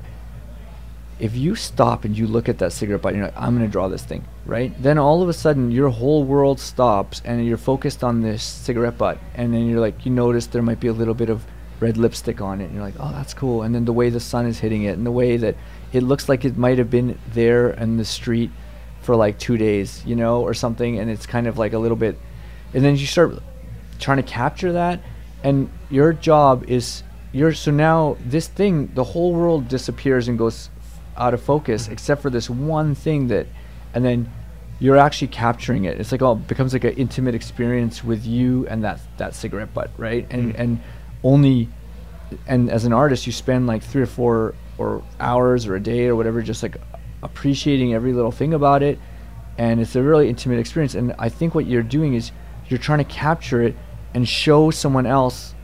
if you stop and you look at that cigarette butt, you're like, I'm going to draw this thing, right? Then all of a sudden, your whole world stops, and you're focused on this cigarette butt. And then you're like, you notice there might be a little bit of red lipstick on it, and you're like, oh, that's cool. And then the way the sun is hitting it, and the way that it looks like it might have been there in the street for like two days, you know, or something, and it's kind of like a little bit, and then you start trying to capture that, and your job is, you're, so now this thing, the whole world disappears and goes out of focus, except for this one thing that, and then you're actually capturing it. It's like, oh, it becomes like an intimate experience with you and that that cigarette butt, right? And mm-hmm. and only, and as an artist, you spend like three or four or hours or a day or whatever, just like appreciating every little thing about it, and it's a really intimate experience. And I think what you're doing is you're trying to capture it and show someone else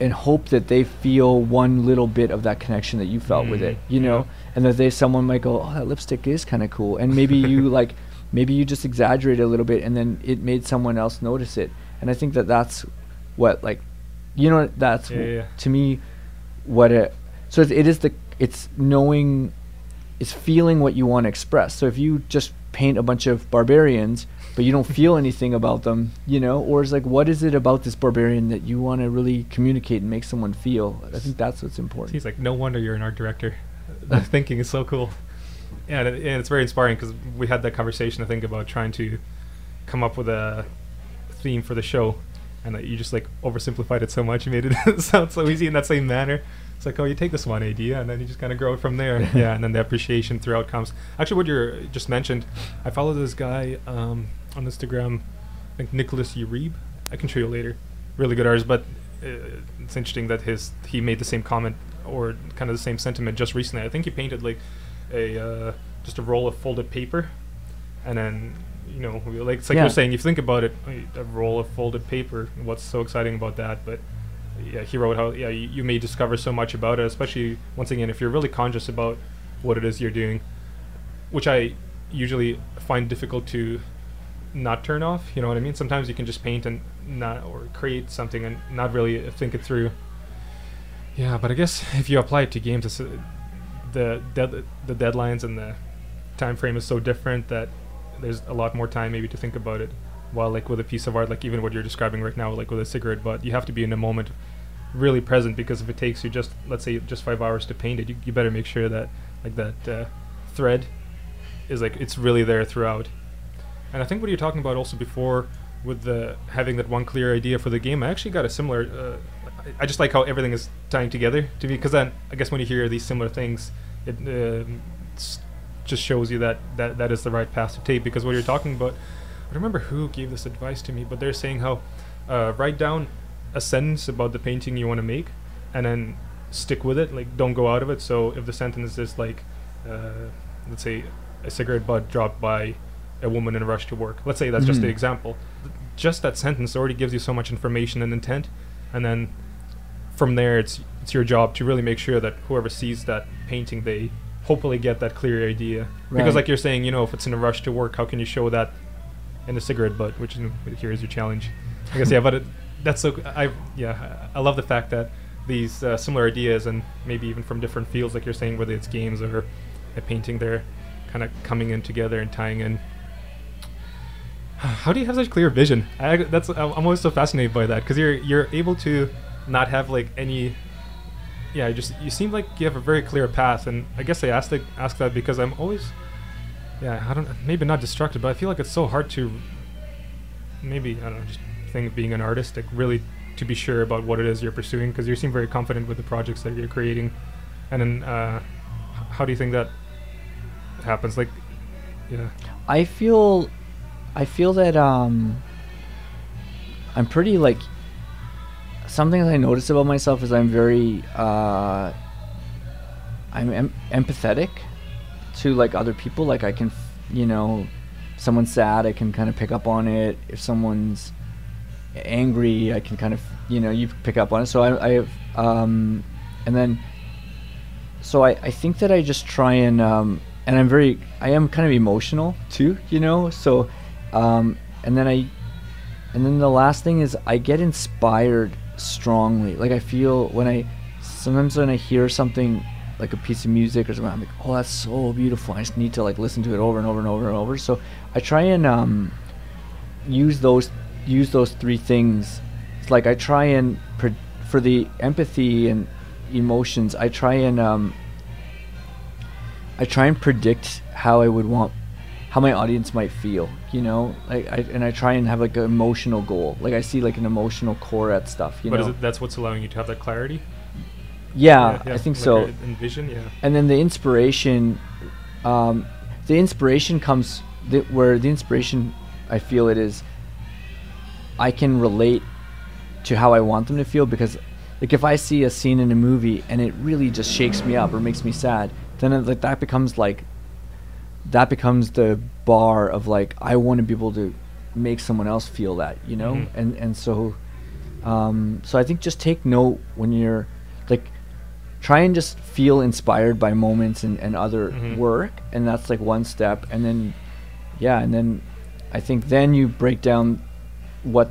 and hope that they feel one little bit of that connection that you felt mm, with it, you yeah. know, and that they, someone might go, oh, that lipstick is kind of cool, and maybe you like, maybe you just exaggerate a little bit, and then it made someone else notice it. And I think that that's what, like, you know, that's yeah, yeah. to me what it, so it, it is the, it's knowing, it's feeling what you want to express. So if you just paint a bunch of barbarians, but you don't feel anything about them, you know, or it's like, what is it about this barbarian that you want to really communicate and make someone feel? I think that's what's important. He's like, no wonder you're an art director. The thinking is so cool. Yeah, and, it, and it's very inspiring, because we had that conversation, I think, about trying to come up with a theme for the show, and that you just like oversimplified it so much, you made it sound so easy in that same manner. It's like, oh, you take this one idea, and then you just kind of grow it from there. Yeah, and then the appreciation throughout comes. Actually, what you just mentioned, I follow this guy um, on Instagram, I think Nicholas Uribe. I can show you later. Really good artist, but uh, it's interesting that his he made the same comment or kind of the same sentiment just recently. I think he painted like a uh, just a roll of folded paper, and then, you know, like it's like yeah. you're saying, if you think about it, a roll of folded paper, what's so exciting about that? But yeah, he wrote how yeah you, you may discover so much about it, especially once again if you're really conscious about what it is you're doing, which I usually find difficult to not turn off, you know what I mean? Sometimes you can just paint and not, or create something and not really think it through. Yeah, but I guess if you apply it to games, it's, uh, the dead the deadlines and the time frame is so different that there's a lot more time maybe to think about it. While like with a piece of art, like even what you're describing right now, like with a cigarette butt, you have to be in a moment really present, because if it takes you just, let's say, just five hours to paint it, you, you better make sure that like that uh, thread is like, it's really there throughout. And I think what you're talking about also before with the having that one clear idea for the game, I actually got a similar, uh, I just like how everything is tying together to me, because then I guess when you hear these similar things, it uh, just shows you that, that that is the right path to take. Because what you're talking about, I don't remember who gave this advice to me, but they're saying how uh, write down a sentence about the painting you want to make, and then stick with it, like don't go out of it. So if the sentence is like, uh, let's say, a cigarette butt dropped by a woman in a rush to work, let's say, that's mm-hmm. just the example, just that sentence already gives you so much information and intent, and then from there it's it's your job to really make sure that whoever sees that painting, they hopefully get that clear idea, right? Because like you're saying, you know, if it's in a rush to work, how can you show that in a cigarette butt, which is, here is your challenge, I guess. Yeah, but it, that's so I yeah I love the fact that these uh, similar ideas, and maybe even from different fields, like you're saying, whether it's games or a painting, they're kind of coming in together and tying in. How do you have such clear vision? I, that's I'm always so fascinated by that, because you're you're able to not have like any yeah just you seem like you have a very clear path. And I guess I asked like, ask that because I'm always yeah I don't maybe not distracted, but I feel like it's so hard to maybe I don't know just think of being an artist, like really to be sure about what it is you're pursuing, because you seem very confident with the projects that you're creating. And then uh, how do you think that happens? Like yeah I feel. I feel that um, I'm pretty, like, something that I notice about myself is I'm very, uh, I'm em empathetic to, like, other people. Like, I can, f you know, someone's sad, I can kind of pick up on it. If someone's angry, I can kind of, you know, you pick up on it. So I, I have, um, and then, So I, I think that I just try and, um, and I'm very, I am kind of emotional too, you know, so, um, and then I, and then the last thing is I get inspired strongly. Like I feel when I, sometimes when I hear something, like a piece of music or something, I'm like, oh, that's so beautiful. I just need to like listen to it over and over and over and over. So I try and um, use those use those three things. It's like I try and for the empathy and emotions, I try and um, I try and predict how I would want how my audience might feel, you know. I, I and I try and have like an emotional goal. Like I see like an emotional core at stuff, you but know. But that's what's allowing you to have that clarity. Yeah, yeah, yeah, I think like so. Envision, yeah. And then the inspiration, um, the inspiration comes th where the inspiration, I feel it is, I can relate to how I want them to feel, because like if I see a scene in a movie and it really just shakes me up or makes me sad, then it, like that becomes like, that becomes the bar of like, I want to be able to make someone else feel that, you know? Mm-hmm. And, and so, um, so I think just take note when you're, like, try and just feel inspired by moments and, and other mm-hmm. work, and that's like one step. And then, yeah, and then I think then you break down what,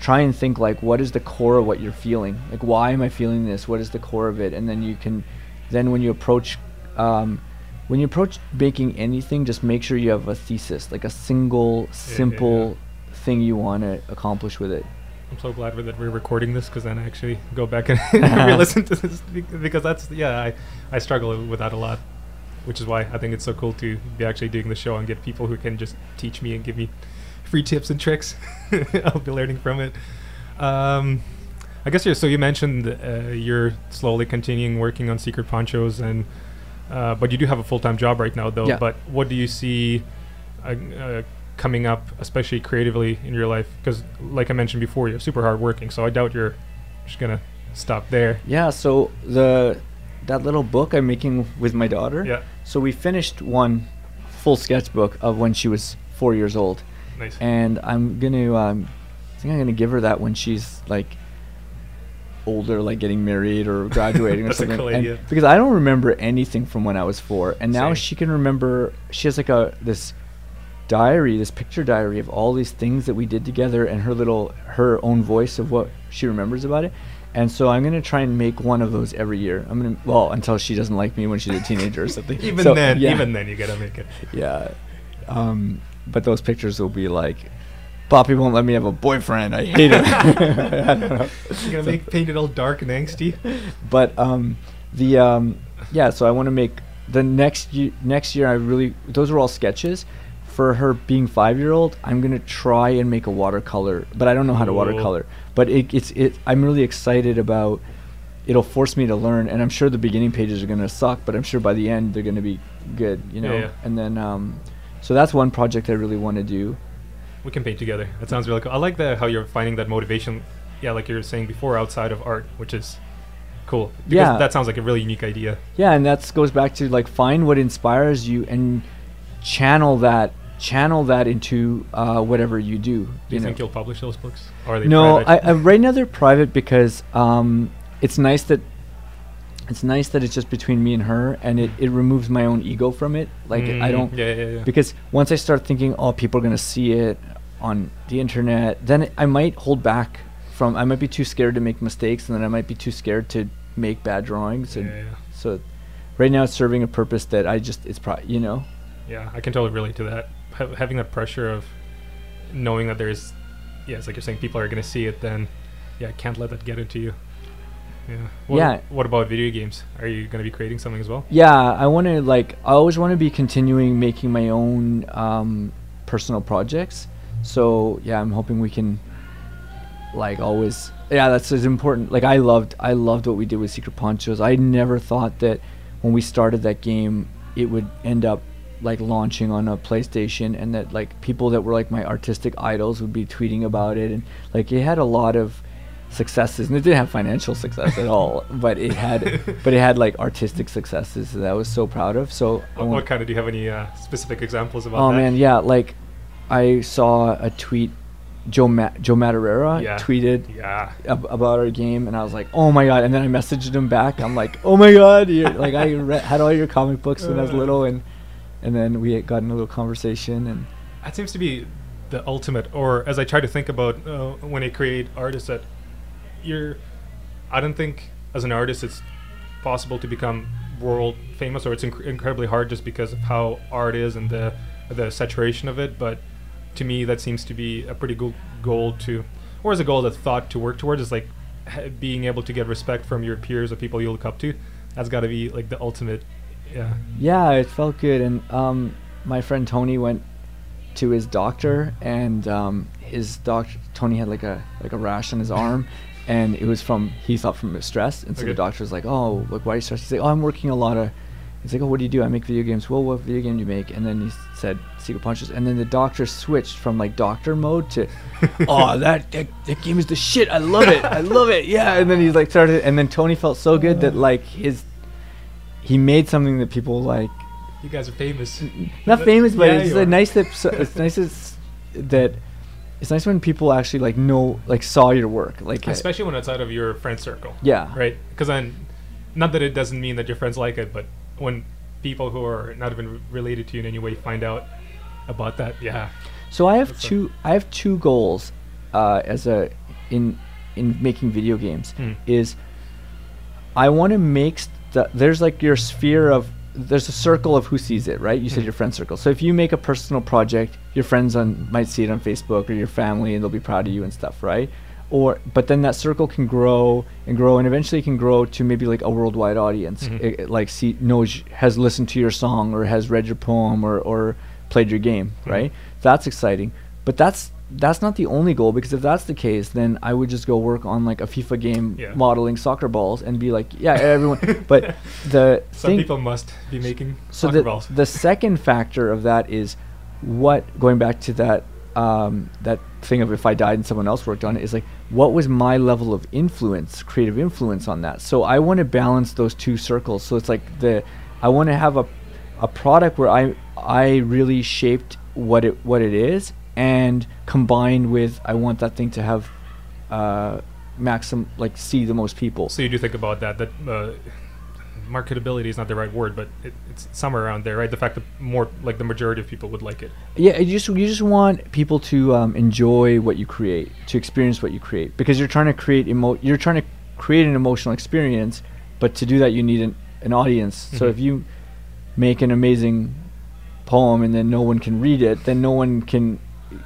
try and think like, what is the core of what you're feeling? Like, why am I feeling this? What is the core of it? And then you can, then when you approach, um, when you approach making anything, just make sure you have a thesis, like a single, simple yeah, yeah, yeah. thing you want to accomplish with it. I'm so glad that we're recording this, because then I actually go back and re-listen to this, because that's, yeah, I, I struggle with that a lot, which is why I think it's so cool to be actually doing the show and get people who can just teach me and give me free tips and tricks. I'll be learning from it. Um, I guess, you're, so you mentioned uh, you're slowly continuing working on Secret Ponchos, and uh, but you do have a full-time job right now, though. Yeah. But what do you see... Uh, uh, coming up, especially creatively in your life, because like I mentioned before, you're super hard working, so I doubt you're just gonna stop there. Yeah, so the that little book I'm making with my daughter, yeah, so we finished one full sketchbook of when she was four years old. Nice. And I'm gonna um, I think I'm gonna give her that when she's like older, like getting married or graduating or that's something. A cool idea. Because I don't remember anything from when I was four, and now Same. She can remember. She has like a this diary, this picture diary of all these things that we did together, and her little her own voice of what she remembers about it. And so I'm gonna try and make one of those every year. I'm gonna, well, until she doesn't like me when she's a teenager or something. Even so, then yeah. even then you gotta make it. Yeah. Um but those pictures will be like, Poppy won't let me have a boyfriend, I hate him. I don't know. You're gonna so, make paint it all dark and angsty. But um the um yeah, so I wanna make the next year next year I really those are all sketches. For her being five-year-old, I'm gonna try and make a watercolor, but I don't know how to watercolor. But it, it's it. I'm really excited about. It'll force me to learn, and I'm sure the beginning pages are gonna suck, but I'm sure by the end they're gonna be good, you know. Yeah, yeah. And then, um, so that's one project I really want to do. We can paint together. That sounds really cool. I like that how you're finding that motivation. Yeah, like you were saying before, outside of art, which is cool. Because yeah, that sounds like a really unique idea. Yeah, and that goes back to like find what inspires you and channel that. channel that into uh, whatever you do. Do you, you think know. You'll publish those books? Or are they no, I, I, right now they're private, because um, it's nice that it's nice that it's just between me and her, and it, it removes my own ego from it. Like mm, I don't, yeah, yeah, yeah. because once I start thinking, oh, people are gonna see it on the internet, then it, I might hold back from. I might be too scared to make mistakes, and then I might be too scared to make bad drawings. And yeah, yeah. So, right now it's serving a purpose that I just it's pro you know. Yeah, I can totally relate to that. Having that pressure of knowing that there's, yeah, it's like you're saying, people are going to see it, then, yeah, can't let that get into you. Yeah. What, yeah. what about video games? Are you going to be creating something as well? Yeah, I want to, like, I always want to be continuing making my own um, personal projects. So, yeah, I'm hoping we can, like, always, yeah, that's as important. Like, I loved, I loved what we did with Secret Ponchos. I never thought that when we started that game, it would end up like launching on a PlayStation, and that like people that were like my artistic idols would be tweeting about it, and like it had a lot of successes, and it didn't have financial success at all, but it had but it had like artistic successes that I was so proud of. So what, what kind of do you have any uh, specific examples about? Oh that? man, yeah, like I saw a tweet Joe Ma- Joe Matareira yeah. tweeted yeah. Ab- about our game, and I was like, oh my god. And then I messaged him back. I'm like, oh my god, you're, like I re- had all your comic books when I was little, and and then we had gotten a little conversation. And that seems to be the ultimate, or as I try to think about uh, when I create artists, that you're, I don't think as an artist it's possible to become world famous, or it's inc- incredibly hard just because of how art is and the the saturation of it. But to me, that seems to be a pretty good goal to, or is a goal that thought to work towards, is like being able to get respect from your peers or people you look up to. That's got to be like the ultimate. Yeah. Yeah, it felt good. And um, my friend Tony went to his doctor, and um, his doctor, Tony had like a like a rash on his arm, and it was from, he thought from stress. And so okay. the doctor was like, oh, look, why are you stressed? He's like, oh, I'm working a lot of. He's like, oh, what do you do? I make video games. Well, what video game do you make? And then he said, Secret Ponchos. And then the doctor switched from like doctor mode to, oh, that, that that game is the shit. I love it. I love it. Yeah. And then he like started, and then Tony felt so good that like his, he made something that people like. You guys are famous. Not famous, but yeah, it's like nice that so, it's nice it's, that it's nice when people actually like know, like saw your work, like especially I, when it's out of your friend circle. Yeah. Right. Because then, not that it doesn't mean that your friends like it, but when people who are not even related to you in any way find out about that, yeah. So I have That's two. A, I have two goals uh, as a in in making video games. Hmm. Is I want to make st- there's like your sphere of there's a circle of who sees it, right? You said hmm. your friend circle. So if you make a personal project, your friends on might see it on Facebook or your family, and they'll be proud of you and stuff, right? Or but then that circle can grow and grow, and eventually can grow to maybe like a worldwide audience, mm-hmm. it, it like see knows has listened to your song or has read your poem or, or played your game, mm-hmm. right? That's exciting, but that's that's not the only goal, because if that's the case, then I would just go work on like a FIFA game yeah. modeling soccer balls and be like, yeah, everyone. But the some thing, people must be making so soccer the, balls. The second factor of that is what going back to that. Um, that thing of if I died and someone else worked on it, is like, what was my level of influence, creative influence on that? So I want to balance those two circles. So it's like the, I want to have a, a product where I I really shaped what it what it is, and combined with I want that thing to have, uh, maximum like see the most people. So you do think about that that. Uh marketability is not the right word, but it, it's somewhere around there, right? The fact that more like the majority of people would like it. Yeah, you just you just want people to um, enjoy what you create, to experience what you create, because you're trying to create emo- you're trying to create an emotional experience, but to do that you need an, an audience. Mm-hmm. So if you make an amazing poem and then no one can read it, then no one can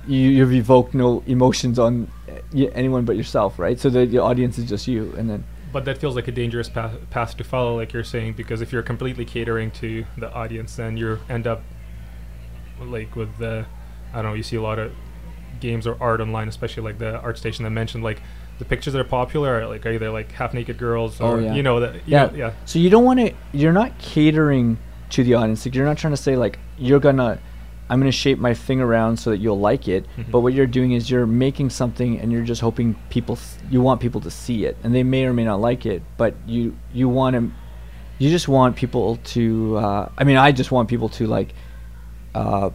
you, you've evoked no emotions on anyone but yourself, right? So the, the audience is just you, and then. But that feels like a dangerous path, path to follow, like you're saying, because if you're completely catering to the audience, then you end up like with the, I don't know, you see a lot of games or art online, especially like the ArtStation I mentioned, like the pictures that are popular are like are either like half-naked girls or, oh, yeah. you know, that. Yeah. Know, yeah. So you don't want to, you're not catering to the audience. Like you're not trying to say like, you're going to, I'm going to shape my thing around so that you'll like it. Mm-hmm. But what you're doing is you're making something and you're just hoping people, s- you want people to see it, and they may or may not like it, but you, you want to, you just want people to, uh, I mean, I just want people to like, uh,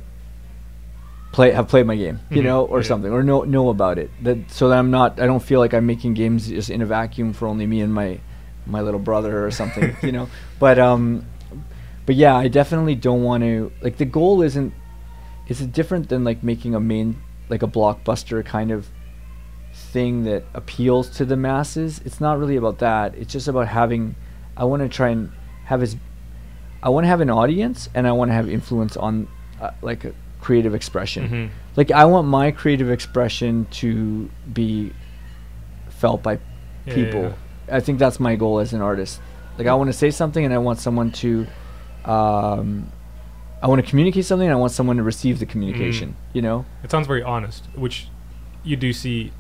play, have played my game, mm-hmm. you know, or yeah. something, or know, know about it. That, so that I'm not, I don't feel like I'm making games just in a vacuum for only me and my, my little brother or something, you know, but, um, but yeah, I definitely don't want to, like the goal isn't, is it different than like making a main, like a blockbuster kind of thing that appeals to the masses? It's not really about that. It's just about having, I want to try and have as, I want to have an audience, and I want to have influence on uh, like a creative expression. Mm-hmm. Like I want my creative expression to be felt by yeah, people. Yeah, yeah. I think that's my goal as an artist. Like I want to say something, and I want someone to, um, I want to communicate something, and I want someone to receive the communication, mm. you know? It sounds very honest, which you do see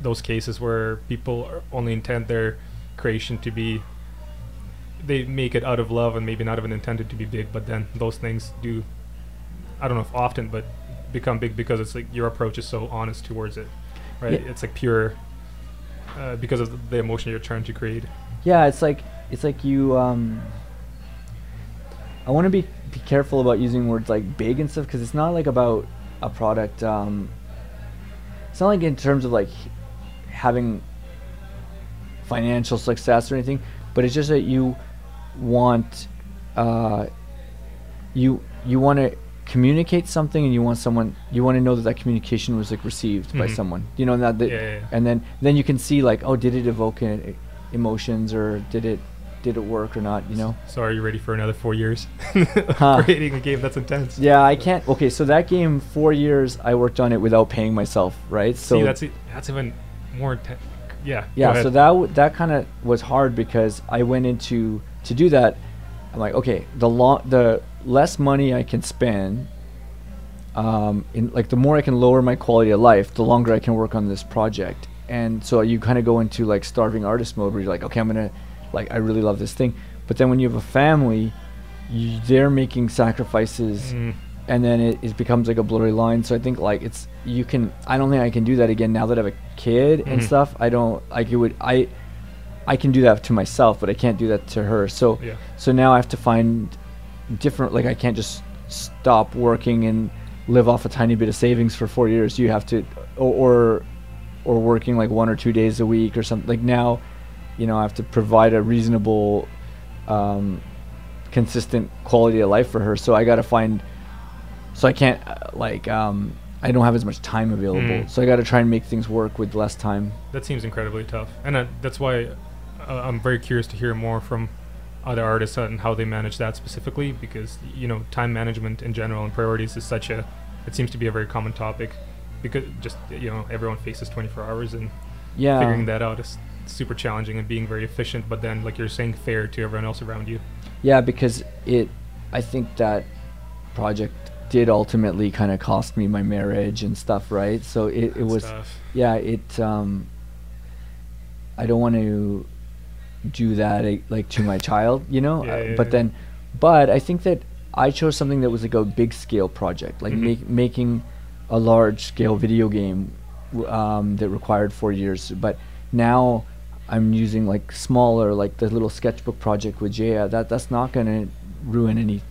those cases where people are only intend their creation to be, they make it out of love and maybe not even intended to be big, but then those things do, I don't know if often, but become big because it's like your approach is so honest towards it, right? Yeah. It's like pure uh, because of the emotion you're trying to create. Yeah, it's like, it's like you, um, I want to be, be careful about using words like big and stuff, because it's not like about a product. Um, it's not like in terms of like having financial success or anything, but it's just that you want uh, you you want to communicate something, and you want someone, you want to know that that communication was like received mm-hmm. by someone, you know, and that, that yeah, yeah, yeah. and then then you can see like, oh, did it evoke an, emotions, or did it did it work or not, you know? So are you ready for another four years huh. creating a game that's intense? Yeah, I can't. Okay, so that game, four years I worked on it without paying myself, right? So see, that's it, that's even more intense. Yeah. Yeah. So that w that kind of was hard because I went into to do that. I'm like, okay, the lo the less money I can spend, um, in like the more I can lower my quality of life, the longer I can work on this project. And so you kind of go into like starving artist mode, where you're like, okay, I'm gonna, like, I really love this thing, but then when you have a family, you, they're making sacrifices, mm. and then it, it becomes like a blurry line. So I think like it's you can. I don't think I can do that again now that I have a kid mm-hmm. and stuff. I don't like it would. I I can do that to myself, but I can't do that to her. So yeah. so now I have to find different. Like I can't just stop working and live off a tiny bit of savings for four years. You have to or or, or working like one or two days a week or something. Like now, you know, I have to provide a reasonable, um, consistent quality of life for her. So I got to find. So I can't, uh, like, um, I don't have as much time available. Mm. So I got to try and make things work with less time. That seems incredibly tough. And uh, that's why uh, I'm very curious to hear more from other artists on how they manage that specifically, because, you know, time management in general and priorities is such a, it seems to be a very common topic, because just, you know, everyone faces twenty-four hours, and yeah. figuring that out is super challenging, and being very efficient, but then, like you're saying, fair to everyone else around you. Yeah, because it, I think that project did ultimately kind of cost me my marriage and stuff, right? So it, it was tough. Yeah, it um I don't want to do that uh, like to my child, you know. Yeah, uh, yeah, but yeah. then but I think that I chose something that was like a big scale project, like mm-hmm. make, making a large scale video game um that required four years, but now I'm using like smaller, like the little sketchbook project with Jaya, that that's not going to ruin any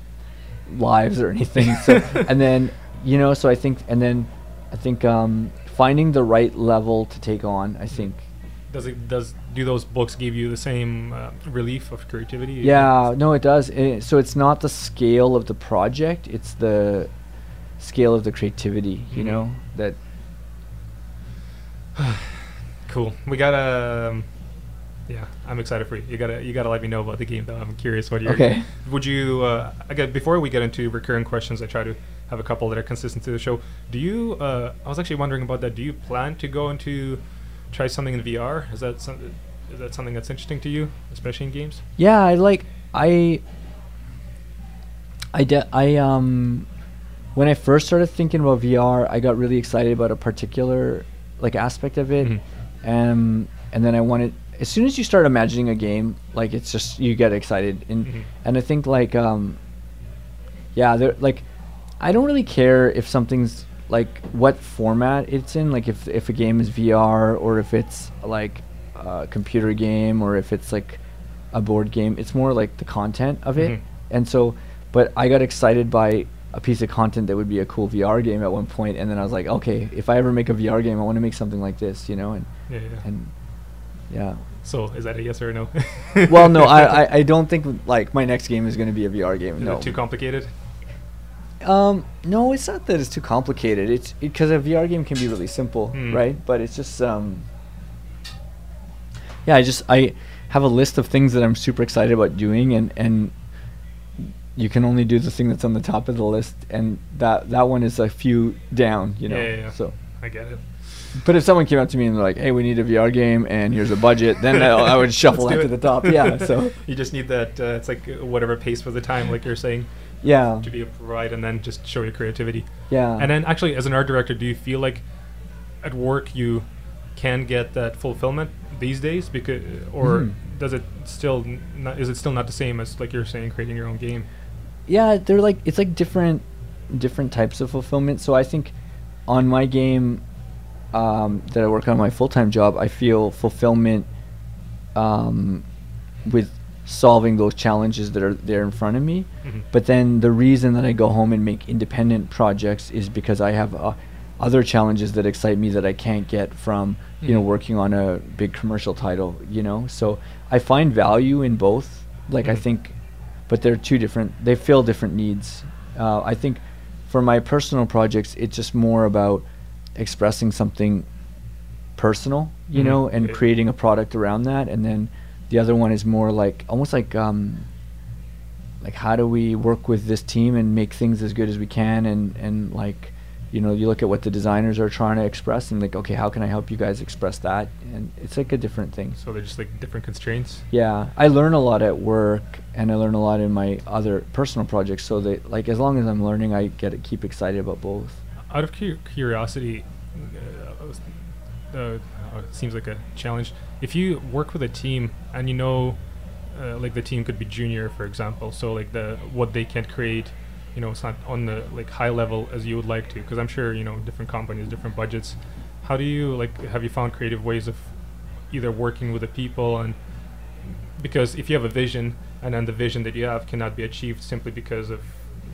lives or anything. So and then, you know, so I think and then I think um finding the right level to take on, I think. Does it does do those books give you the same uh, relief of creativity? Yeah, no, it does. It, so it's not the scale of the project, it's the scale of the creativity, you mm-hmm. know, that cool. We got a um, yeah, I'm excited for you. You gotta, you gotta let me know about the game, though. I'm curious what you're. Okay. Would you? Uh, I got, before we get into recurring questions, I try to have a couple that are consistent through the show. Do you? Uh, I was actually wondering about that. Do you plan to go into try something in V R? Is that something? Is that something that's interesting to you, especially in games? Yeah, I like. I. I de I um, when I first started thinking about V R, I got really excited about a particular like aspect of it, mm-hmm. and and then I wanted. As soon as you start imagining a game, like it's just you get excited, and mm-hmm. and I think like um, yeah, there like I don't really care if something's like what format it's in, like if if a game is V R or if it's like a computer game or if it's like a board game. It's more like the content of it, mm-hmm. and so. But I got excited by a piece of content that would be a cool V R game at one point, and then I was like, okay, if I ever make a V R game, I want to make something like this, you know, and yeah, yeah. and. Yeah. So is that a yes or a no? Well, no, I, I, I don't think like my next game is going to be a V R game. Is no. It too complicated? Um, no, it's not that it's too complicated. It's because it, a V R game can be really simple, mm. right? But it's just um. Yeah, I just I have a list of things that I'm super excited about doing, and and you can only do the thing that's on the top of the list, and that that one is a few down, you know. Yeah, yeah, yeah. So I get it. But if someone came up to me and they're like, "Hey, we need a V R game, and here's a budget," then I would shuffle that to the top. Yeah, so you just need that. Uh, it's like whatever pace for the time, like you're saying. Yeah. To be able to provide, and then just show your creativity. Yeah. And then, actually, as an art director, do you feel like at work you can get that fulfillment these days? Because, or mm. does it still? Not, is it still not the same as like you're saying, creating your own game? Yeah, they're like it's like different, different types of fulfillment. So I think on my game. Um, that I work on my full-time job, I feel fulfillment um, with solving those challenges that are there in front of me. Mm-hmm. But then the reason that I go home and make independent projects is because I have a, other challenges that excite me that I can't get from, you mm. know, working on a big commercial title, you know? So I find value in both. Like, mm. I think, but they're two different, they fill different needs. Uh, I think for my personal projects, it's just more about expressing something personal, you mm. know, and creating a product around that. And then the other one is more like, almost like, um, like how do we work with this team and make things as good as we can? And, and like, you know, you look at what the designers are trying to express and like, okay, how can I help you guys express that? And it's like a different thing. So they're just like different constraints? Yeah. I learn a lot at work and I learn a lot in my other personal projects. So they, like, as long as I'm learning, I get to keep excited about both. Out of cu curiosity, uh, uh, it seems like a challenge. If you work with a team and you know, uh, like the team could be junior, for example, so like the what they can create, you know, it's not on the like high level as you would like to, because I'm sure, you know, different companies, different budgets. How do you, like, have you found creative ways of either working with the people? And because if you have a vision and then the vision that you have cannot be achieved simply because of,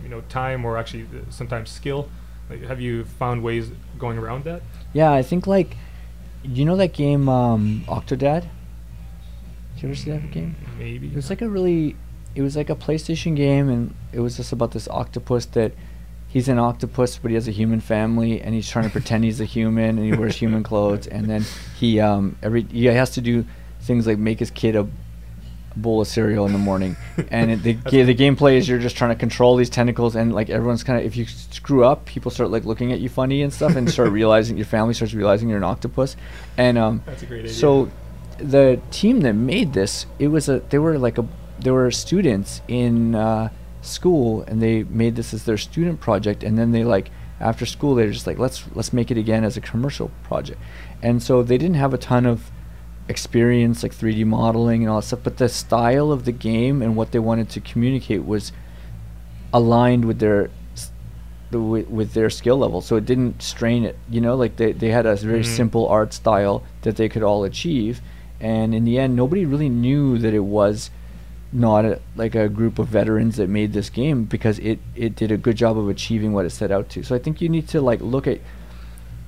you know, time or actually uh, sometimes skill, like, have you found ways going around that? Yeah, I think, like, you know that game um, Octodad? Did you ever see that game? Maybe. It was like a really... It was like a PlayStation game, and it was just about this octopus that he's an octopus, but he has a human family, and he's trying to pretend he's a human, and he wears human clothes, and then he um, every he has to do things like make his kid a bowl of cereal in the morning, and it, the ga the gameplay is you're just trying to control these tentacles, and like everyone's kind of, if you screw up, people start like looking at you funny and stuff, and start realizing your family starts realizing you're an octopus, and um, that's a great idea. So the team that made this, it was a they were like a there were students in uh, school, and they made this as their student project, and then they like after school they're just like let's let's make it again as a commercial project. And so they didn't have a ton of experience like three D modeling and all that stuff, but the style of the game and what they wanted to communicate was aligned with their the w with their skill level, so it didn't strain it, you know, like they, they had a very mm-hmm. simple art style that they could all achieve, and in the end nobody really knew that it was not a, like a group of veterans that made this game, because it it did a good job of achieving what it set out to. So I think you need to like look at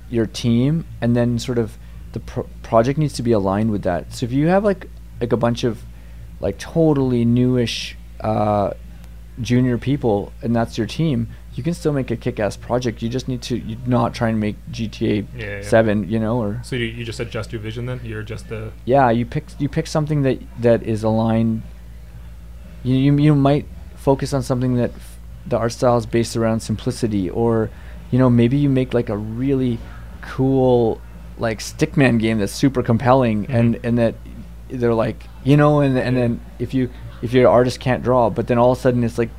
your team, and then sort of the pro project needs to be aligned with that. So if you have like like a bunch of like totally newish uh, junior people and that's your team, you can still make a kick-ass project. You just need to you not try and make G T A yeah, seven, yeah. you know, or so you, you just adjust your vision then. You're just the yeah. You pick you pick something that that is aligned. You, you, you might focus on something that f the art style is based around simplicity, or, you know, maybe you make like a really cool like stickman game that's super compelling mm-hmm. and, and that they're like, you know, and, and yeah. then if you if your artist can't draw, but then all of a sudden it's like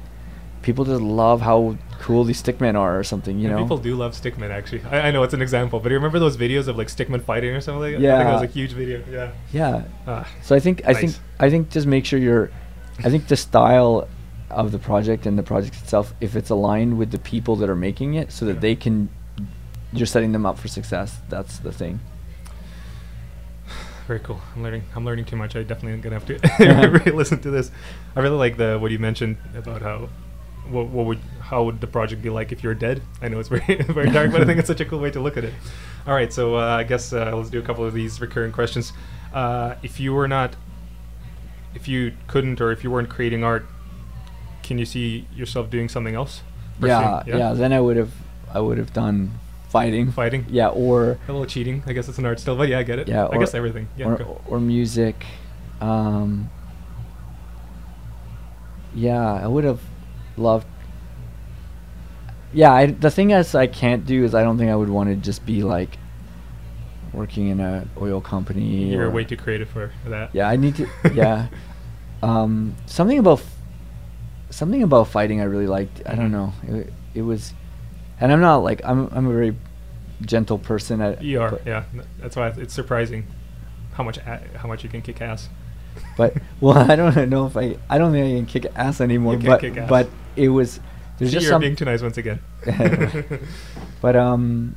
people just love how cool these stickmen are or something, you and know? People do love stickmen, actually. I, I know it's an example, but do you remember those videos of like stickmen fighting or something like that? Yeah. I think that was a huge video, yeah. Yeah. Ah, so I think, I nice. think, I think just make sure you're I think the style of the project and the project itself, if it's aligned with the people that are making it, so that yeah. they can, you're setting them up for success. That's the thing. Very cool. I'm learning. I'm learning too much. I definitely am gonna have to really listen to this. I really like the what you mentioned about how, what, what would how would the project be like if you're dead? I know it's very very dark, but I think it's such a cool way to look at it. All right, so uh, I guess uh, let's do a couple of these recurring questions. Uh, if you were not If you couldn't, or if you weren't creating art, can you see yourself doing something else? Yeah, yeah, yeah. Then I would have, I would have done fighting, fighting. Yeah, or a little cheating. I guess it's an art still, but yeah, I get it. Yeah, I guess everything. Yeah, or, or music. Um, yeah, I would have loved. Yeah, I, the thing is, I can't do is I don't think I would want to just be like working in an oil company. You're way too creative for that. Yeah, I need to. Yeah, um, something about f something about fighting I really liked. I don't know. It, it was, and I'm not like I'm. I'm a very gentle person. I, you are. Yeah, that's why it's surprising how much a how much you can kick ass. But well, I don't know if I. I don't think I can kick ass anymore. You can't but kick ass. But it was. There's See, just you're being too nice once again. But um,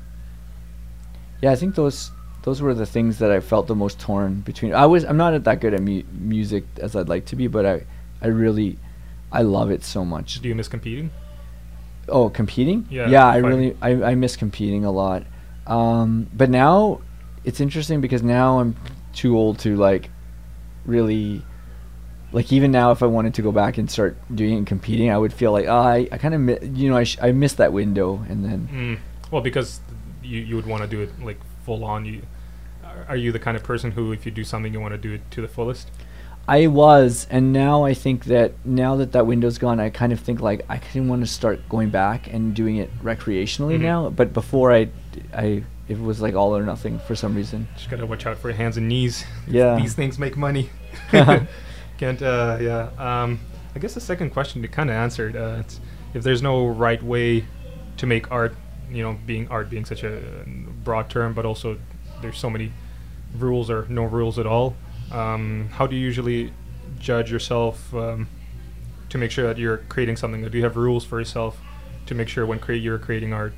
yeah, I think those. Those were the things that I felt the most torn between. I was I'm not that good at mu music as I'd like to be, but I I really I love it so much. Do you miss competing? Oh, competing? Yeah, yeah I really I, I miss competing a lot. Um, but now it's interesting because now I'm too old to like really like even now if I wanted to go back and start doing it and competing, I would feel like oh, I I kind of you know I sh I missed that window and then mm. Well, because you you would want to do it like full on. You are you the kind of person who if you do something you want to do it to the fullest? I was, and now I think that now that that window's gone, I kind of think like I didn't want to start going back and doing it recreationally mm-hmm. now. But before I, I it was like all or nothing for some reason. Just gotta watch out for your hands and knees. Yeah, these things make money. Can't. Uh, yeah. Um, I guess the second question you kind of answered. Uh, it's if there's no right way to make art, you know, being art being such a broad term, but also there's so many rules or no rules at all. Um, how do you usually judge yourself um, to make sure that you're creating something? Or do you have rules for yourself to make sure when cre you're creating art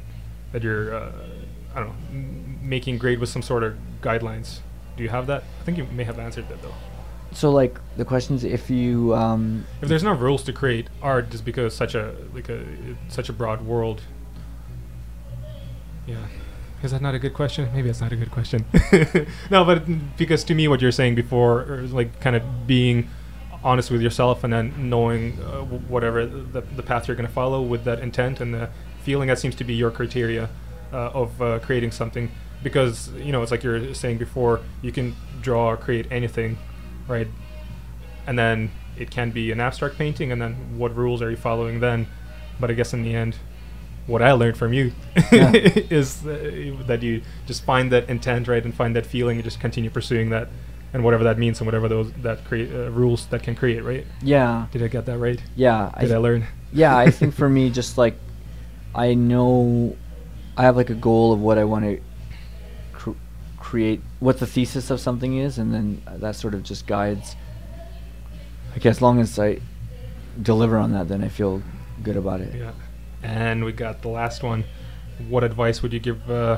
that you're, uh, I don't know, m making grade with some sort of guidelines? Do you have that? I think you may have answered that though. So like the question is if you um, if there's no rules to create art just because such a like a it's such a broad world. Yeah. Is that not a good question? Maybe it's not a good question. No, but because to me what you're saying before is like kind of being honest with yourself and then knowing uh, w whatever the, the path you're going to follow with that intent and the feeling that seems to be your criteria uh, of uh, creating something. Because, you know, it's like you're saying before, you can draw or create anything, right? And then it can be an abstract painting and then what rules are you following then? But I guess in the end, what I learned from you yeah. is uh, that you just find that intent, right, and find that feeling, and just continue pursuing that, and whatever that means, and whatever those that create uh, rules that can create, right? Yeah. Did I get that right? Yeah. Did I, I learn? Yeah, I think for me, just like I know, I have like a goal of what I want to cr create, what the thesis of something is, and then that sort of just guides. I guess as long as I deliver on that, then I feel good about it. Yeah. And we got the last one. What advice would you give uh,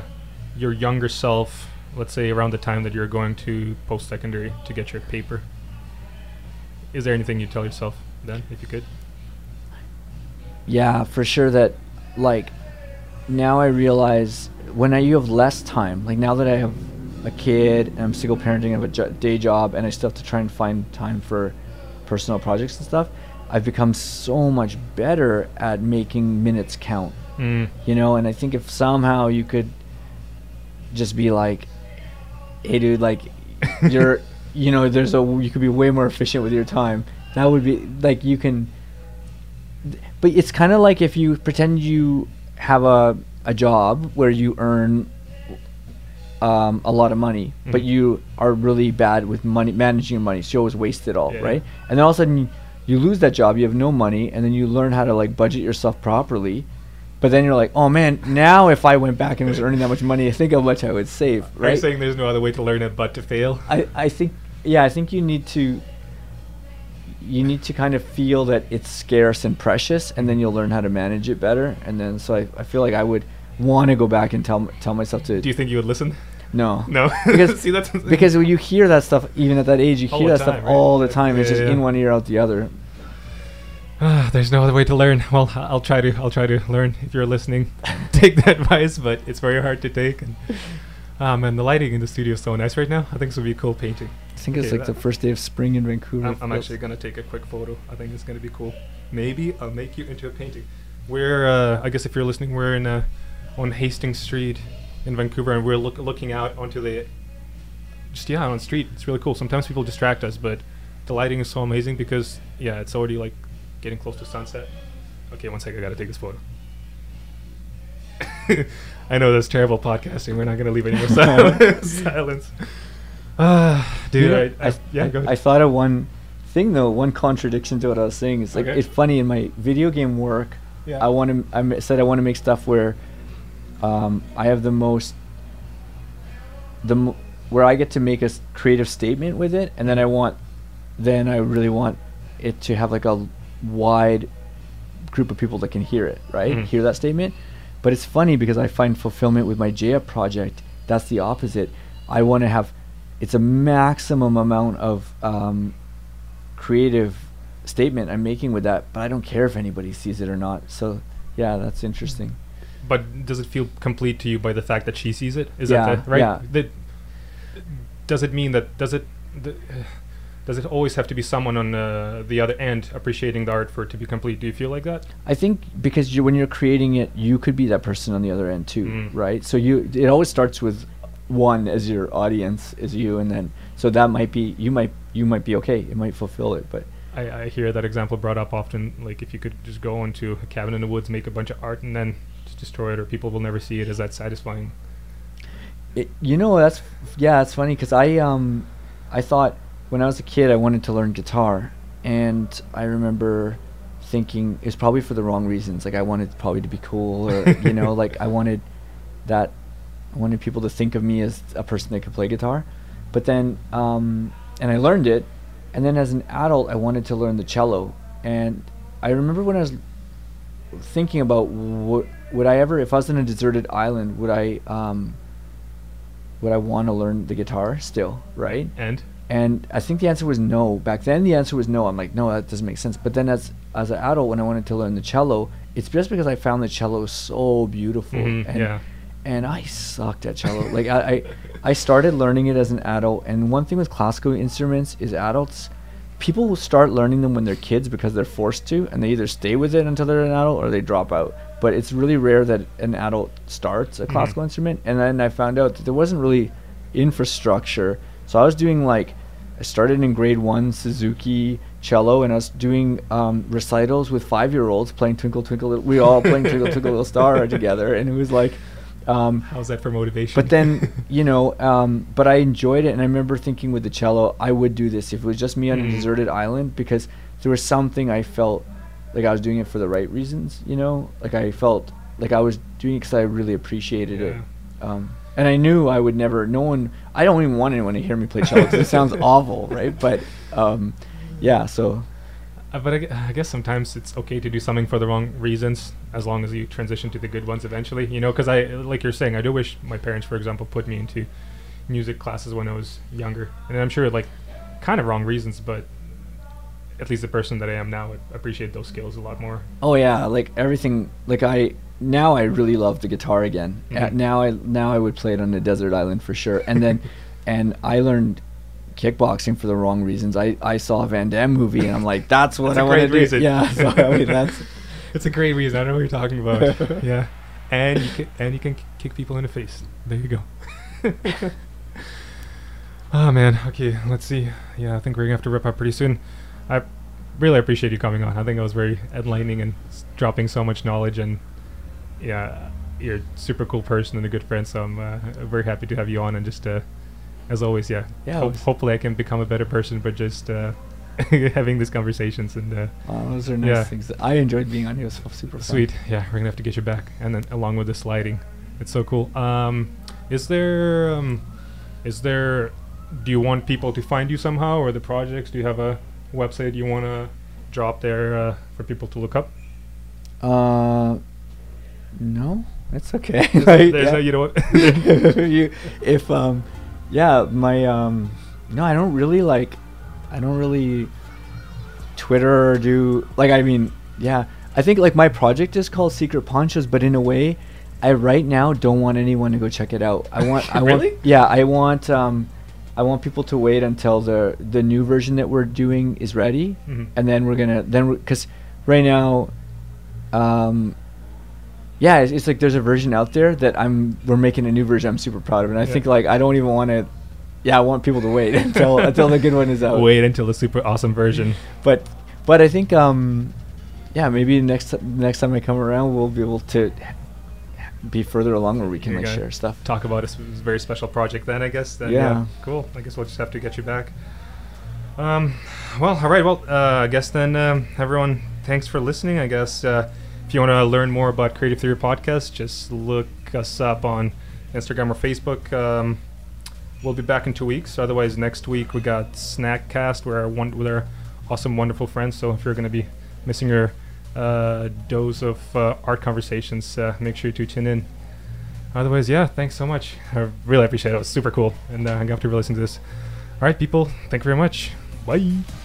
your younger self, let's say around the time that you're going to post-secondary to get your paper? Is there anything you tell yourself then, if you could? Yeah, for sure that, like, now I realize when I, you have less time, like now that I have a kid and I'm single parenting, I have a jo- day job, and I still have to try and find time for personal projects and stuff, I've become so much better at making minutes count, mm. you know, and I think if somehow you could just be like, hey dude, like you're, you know, there's a, you could be way more efficient with your time. That would be like, you can, but it's kind of like if you pretend you have a, a job where you earn um, a lot of money, mm. but you are really bad with money, managing your money. So you always waste it all, yeah. right? And then all of a sudden you, you lose that job, you have no money, and then you learn how to like budget yourself properly. But then you're like, oh man, now if I went back and was earning that much money, I think how much I would save, right? Are you saying there's no other way to learn it but to fail? I, I think, yeah, I think you need to, you need to kind of feel that it's scarce and precious, and then you'll learn how to manage it better. And then, so I, I feel like I would want to go back and tell, tell myself to... Do you think you would listen? No. No. Because, see, that's because when you hear that stuff, even at that age, you all hear that time, stuff right? all the time. Yeah, it's just yeah, yeah. in one ear, out the other. Uh, there's no other way to learn. Well, I'll try to. I'll try to learn. If you're listening, take that advice. But it's very hard to take. And, um, and the lighting in the studio is so nice right now. I think this would be a cool painting. I think okay, it's like the first day of spring in Vancouver. I'm, I'm actually gonna take a quick photo. I think it's gonna be cool. Maybe I'll make you into a painting. We're. Uh, I guess if you're listening, we're in uh, on Hastings Street in Vancouver, and we're look, looking out onto the just yeah on the street. It's really cool. Sometimes people distract us, but the lighting is so amazing because yeah, it's already like getting close to sunset. Okay, one second, I gotta take this photo. I know that's terrible podcasting. We're not gonna leave any more silence. silence. Uh, dude, I, I, I yeah, go ahead. I thought of one thing though. One contradiction to what I was saying is like okay. it's funny in my video game work. Yeah. I want to. I said I want to make stuff where. Um, I have the most, the m where I get to make a s creative statement with it, and then I want, then I really want it to have like a wide group of people that can hear it, right? Mm-hmm. Hear that statement. But it's funny because I find fulfillment with my J A project. That's the opposite. I want to have, it's a maximum amount of um, creative statement I'm making with that, but I don't care if anybody sees it or not. So Yeah, that's interesting. But does it feel complete to you by the fact that she sees it? Is yeah, that the, right? Yeah. The, does it mean that, does it, the, does it always have to be someone on uh, the other end appreciating the art for it to be complete? Do you feel like that? I think because you, when you're creating it, you could be that person on the other end too, mm. right? So you, it always starts with one as your audience, as you, and then, so that might be, you might, you might be okay. It might fulfill it, but. I, I hear that example brought up often, like if you could just go into a cabin in the woods, make a bunch of art, and then just destroy it, or people will never see it. Is that satisfying? It, you know, that's, yeah, it's funny, because I, um, I thought when I was a kid I wanted to learn guitar, and I remember thinking it's probably for the wrong reasons. Like I wanted probably to be cool, or, you know, like I wanted that, I wanted people to think of me as a person that could play guitar. But then, um, and I learned it. And then as an adult, I wanted to learn the cello. And I remember when I was thinking about what would I ever, if I was on a deserted island, would I, um, would I want to learn the guitar still, right? And? And I think the answer was no. Back then, the answer was no. I'm like, no, that doesn't make sense. But then as, as an adult, when I wanted to learn the cello, it's just because I found the cello so beautiful. Mm-hmm, and yeah. And I sucked at cello. Like I, I, I started learning it as an adult. And one thing with classical instruments is adults, people will start learning them when they're kids because they're forced to, and they either stay with it until they're an adult or they drop out. But it's really rare that an adult starts a classical mm-hmm. instrument. And then I found out that there wasn't really infrastructure. So I was doing like, I started in grade one Suzuki cello, and I was doing um, recitals with five-year-olds playing Twinkle Twinkle Little, we all playing Twinkle Twinkle Little Star together. And it was like, Um, how's that for motivation? But then, you know, um, but I enjoyed it, and I remember thinking with the cello, I would do this if it was just me on mm. a deserted island, because there was something I felt like I was doing it for the right reasons, you know? Like I felt like I was doing it because I really appreciated yeah. it. Um, and I knew I would never, no one, I don't even want anyone to hear me play cello because it sounds awful, right? But um, yeah, so. Uh, but I, g I guess sometimes it's okay to do something for the wrong reasons, as long as you transition to the good ones eventually, you know, because I, like you're saying, I do wish my parents, for example, put me into music classes when I was younger. And I'm sure, like, kind of wrong reasons, but at least the person that I am now would appreciate those skills a lot more. Oh, yeah, like everything, like I, now I really love the guitar again. Mm-hmm. uh, now I, now I would play it on a desert island for sure. And then, and I learned kickboxing for the wrong reasons. I, I saw a Van Damme movie and I'm like, that's what that's I want to do. Reason. Yeah, so I mean, that's it's a great reason. I don't know what you're talking about. Yeah, and you can, and you can kick people in the face. There you go. Oh man. Okay, let's see. Yeah, I think we're gonna have to wrap up pretty soon. I really appreciate you coming on. I think it was very enlightening and s dropping so much knowledge. And yeah, you're a super cool person and a good friend. So I'm uh, very happy to have you on and just. Uh, As always, yeah. yeah Ho always. Hopefully, I can become a better person by just uh, having these conversations. And uh, oh, those are nice yeah. things. I enjoyed being on here. It was super fun. Sweet. Yeah, we're gonna have to get you back, and then along with the sliding, it's so cool. Um, is there, um, is there? Do you want people to find you somehow, or the projects? Do you have a website you want to drop there uh, for people to look up? Uh, no, that's okay. There's, right? there's yeah. no, you know what? you, if um. Yeah, my, um, no, I don't really like, I don't really Twitter or do, like, I mean, yeah. I think, like, my project is called Secret Ponchos, but in a way, I right now don't want anyone to go check it out. I want, I really? want, yeah, I want, um, I want people to wait until the, the new version that we're doing is ready. Mm-hmm. And then we're gonna, then, because right now, um, yeah, it's, it's like there's a version out there that I'm we're making a new version. I'm super proud of, and I yeah. think like I don't even want to. Yeah, I want people to wait until until the good one is out. Wait until the super awesome version. But but I think um, yeah, maybe next next time I come around, we'll be able to be further along where we can like share stuff. Talk about a s very special project then, I guess. Then, yeah. yeah, cool. I guess we'll just have to get you back. Um, well, all right. Well, uh, I guess then um, everyone, thanks for listening. I guess. Uh, If you want to learn more about Creative Theory Podcast, just look us up on Instagram or Facebook. Um, we'll be back in two weeks. Otherwise, next week we got Snackcast where our one, with our awesome, wonderful friends. So if you're going to be missing your uh, dose of uh, art conversations, uh, make sure to tune in. Otherwise, yeah, thanks so much. I really appreciate it. It was super cool. And uh, I'm going to have to re-listen to this. All right, people, thank you very much. Bye.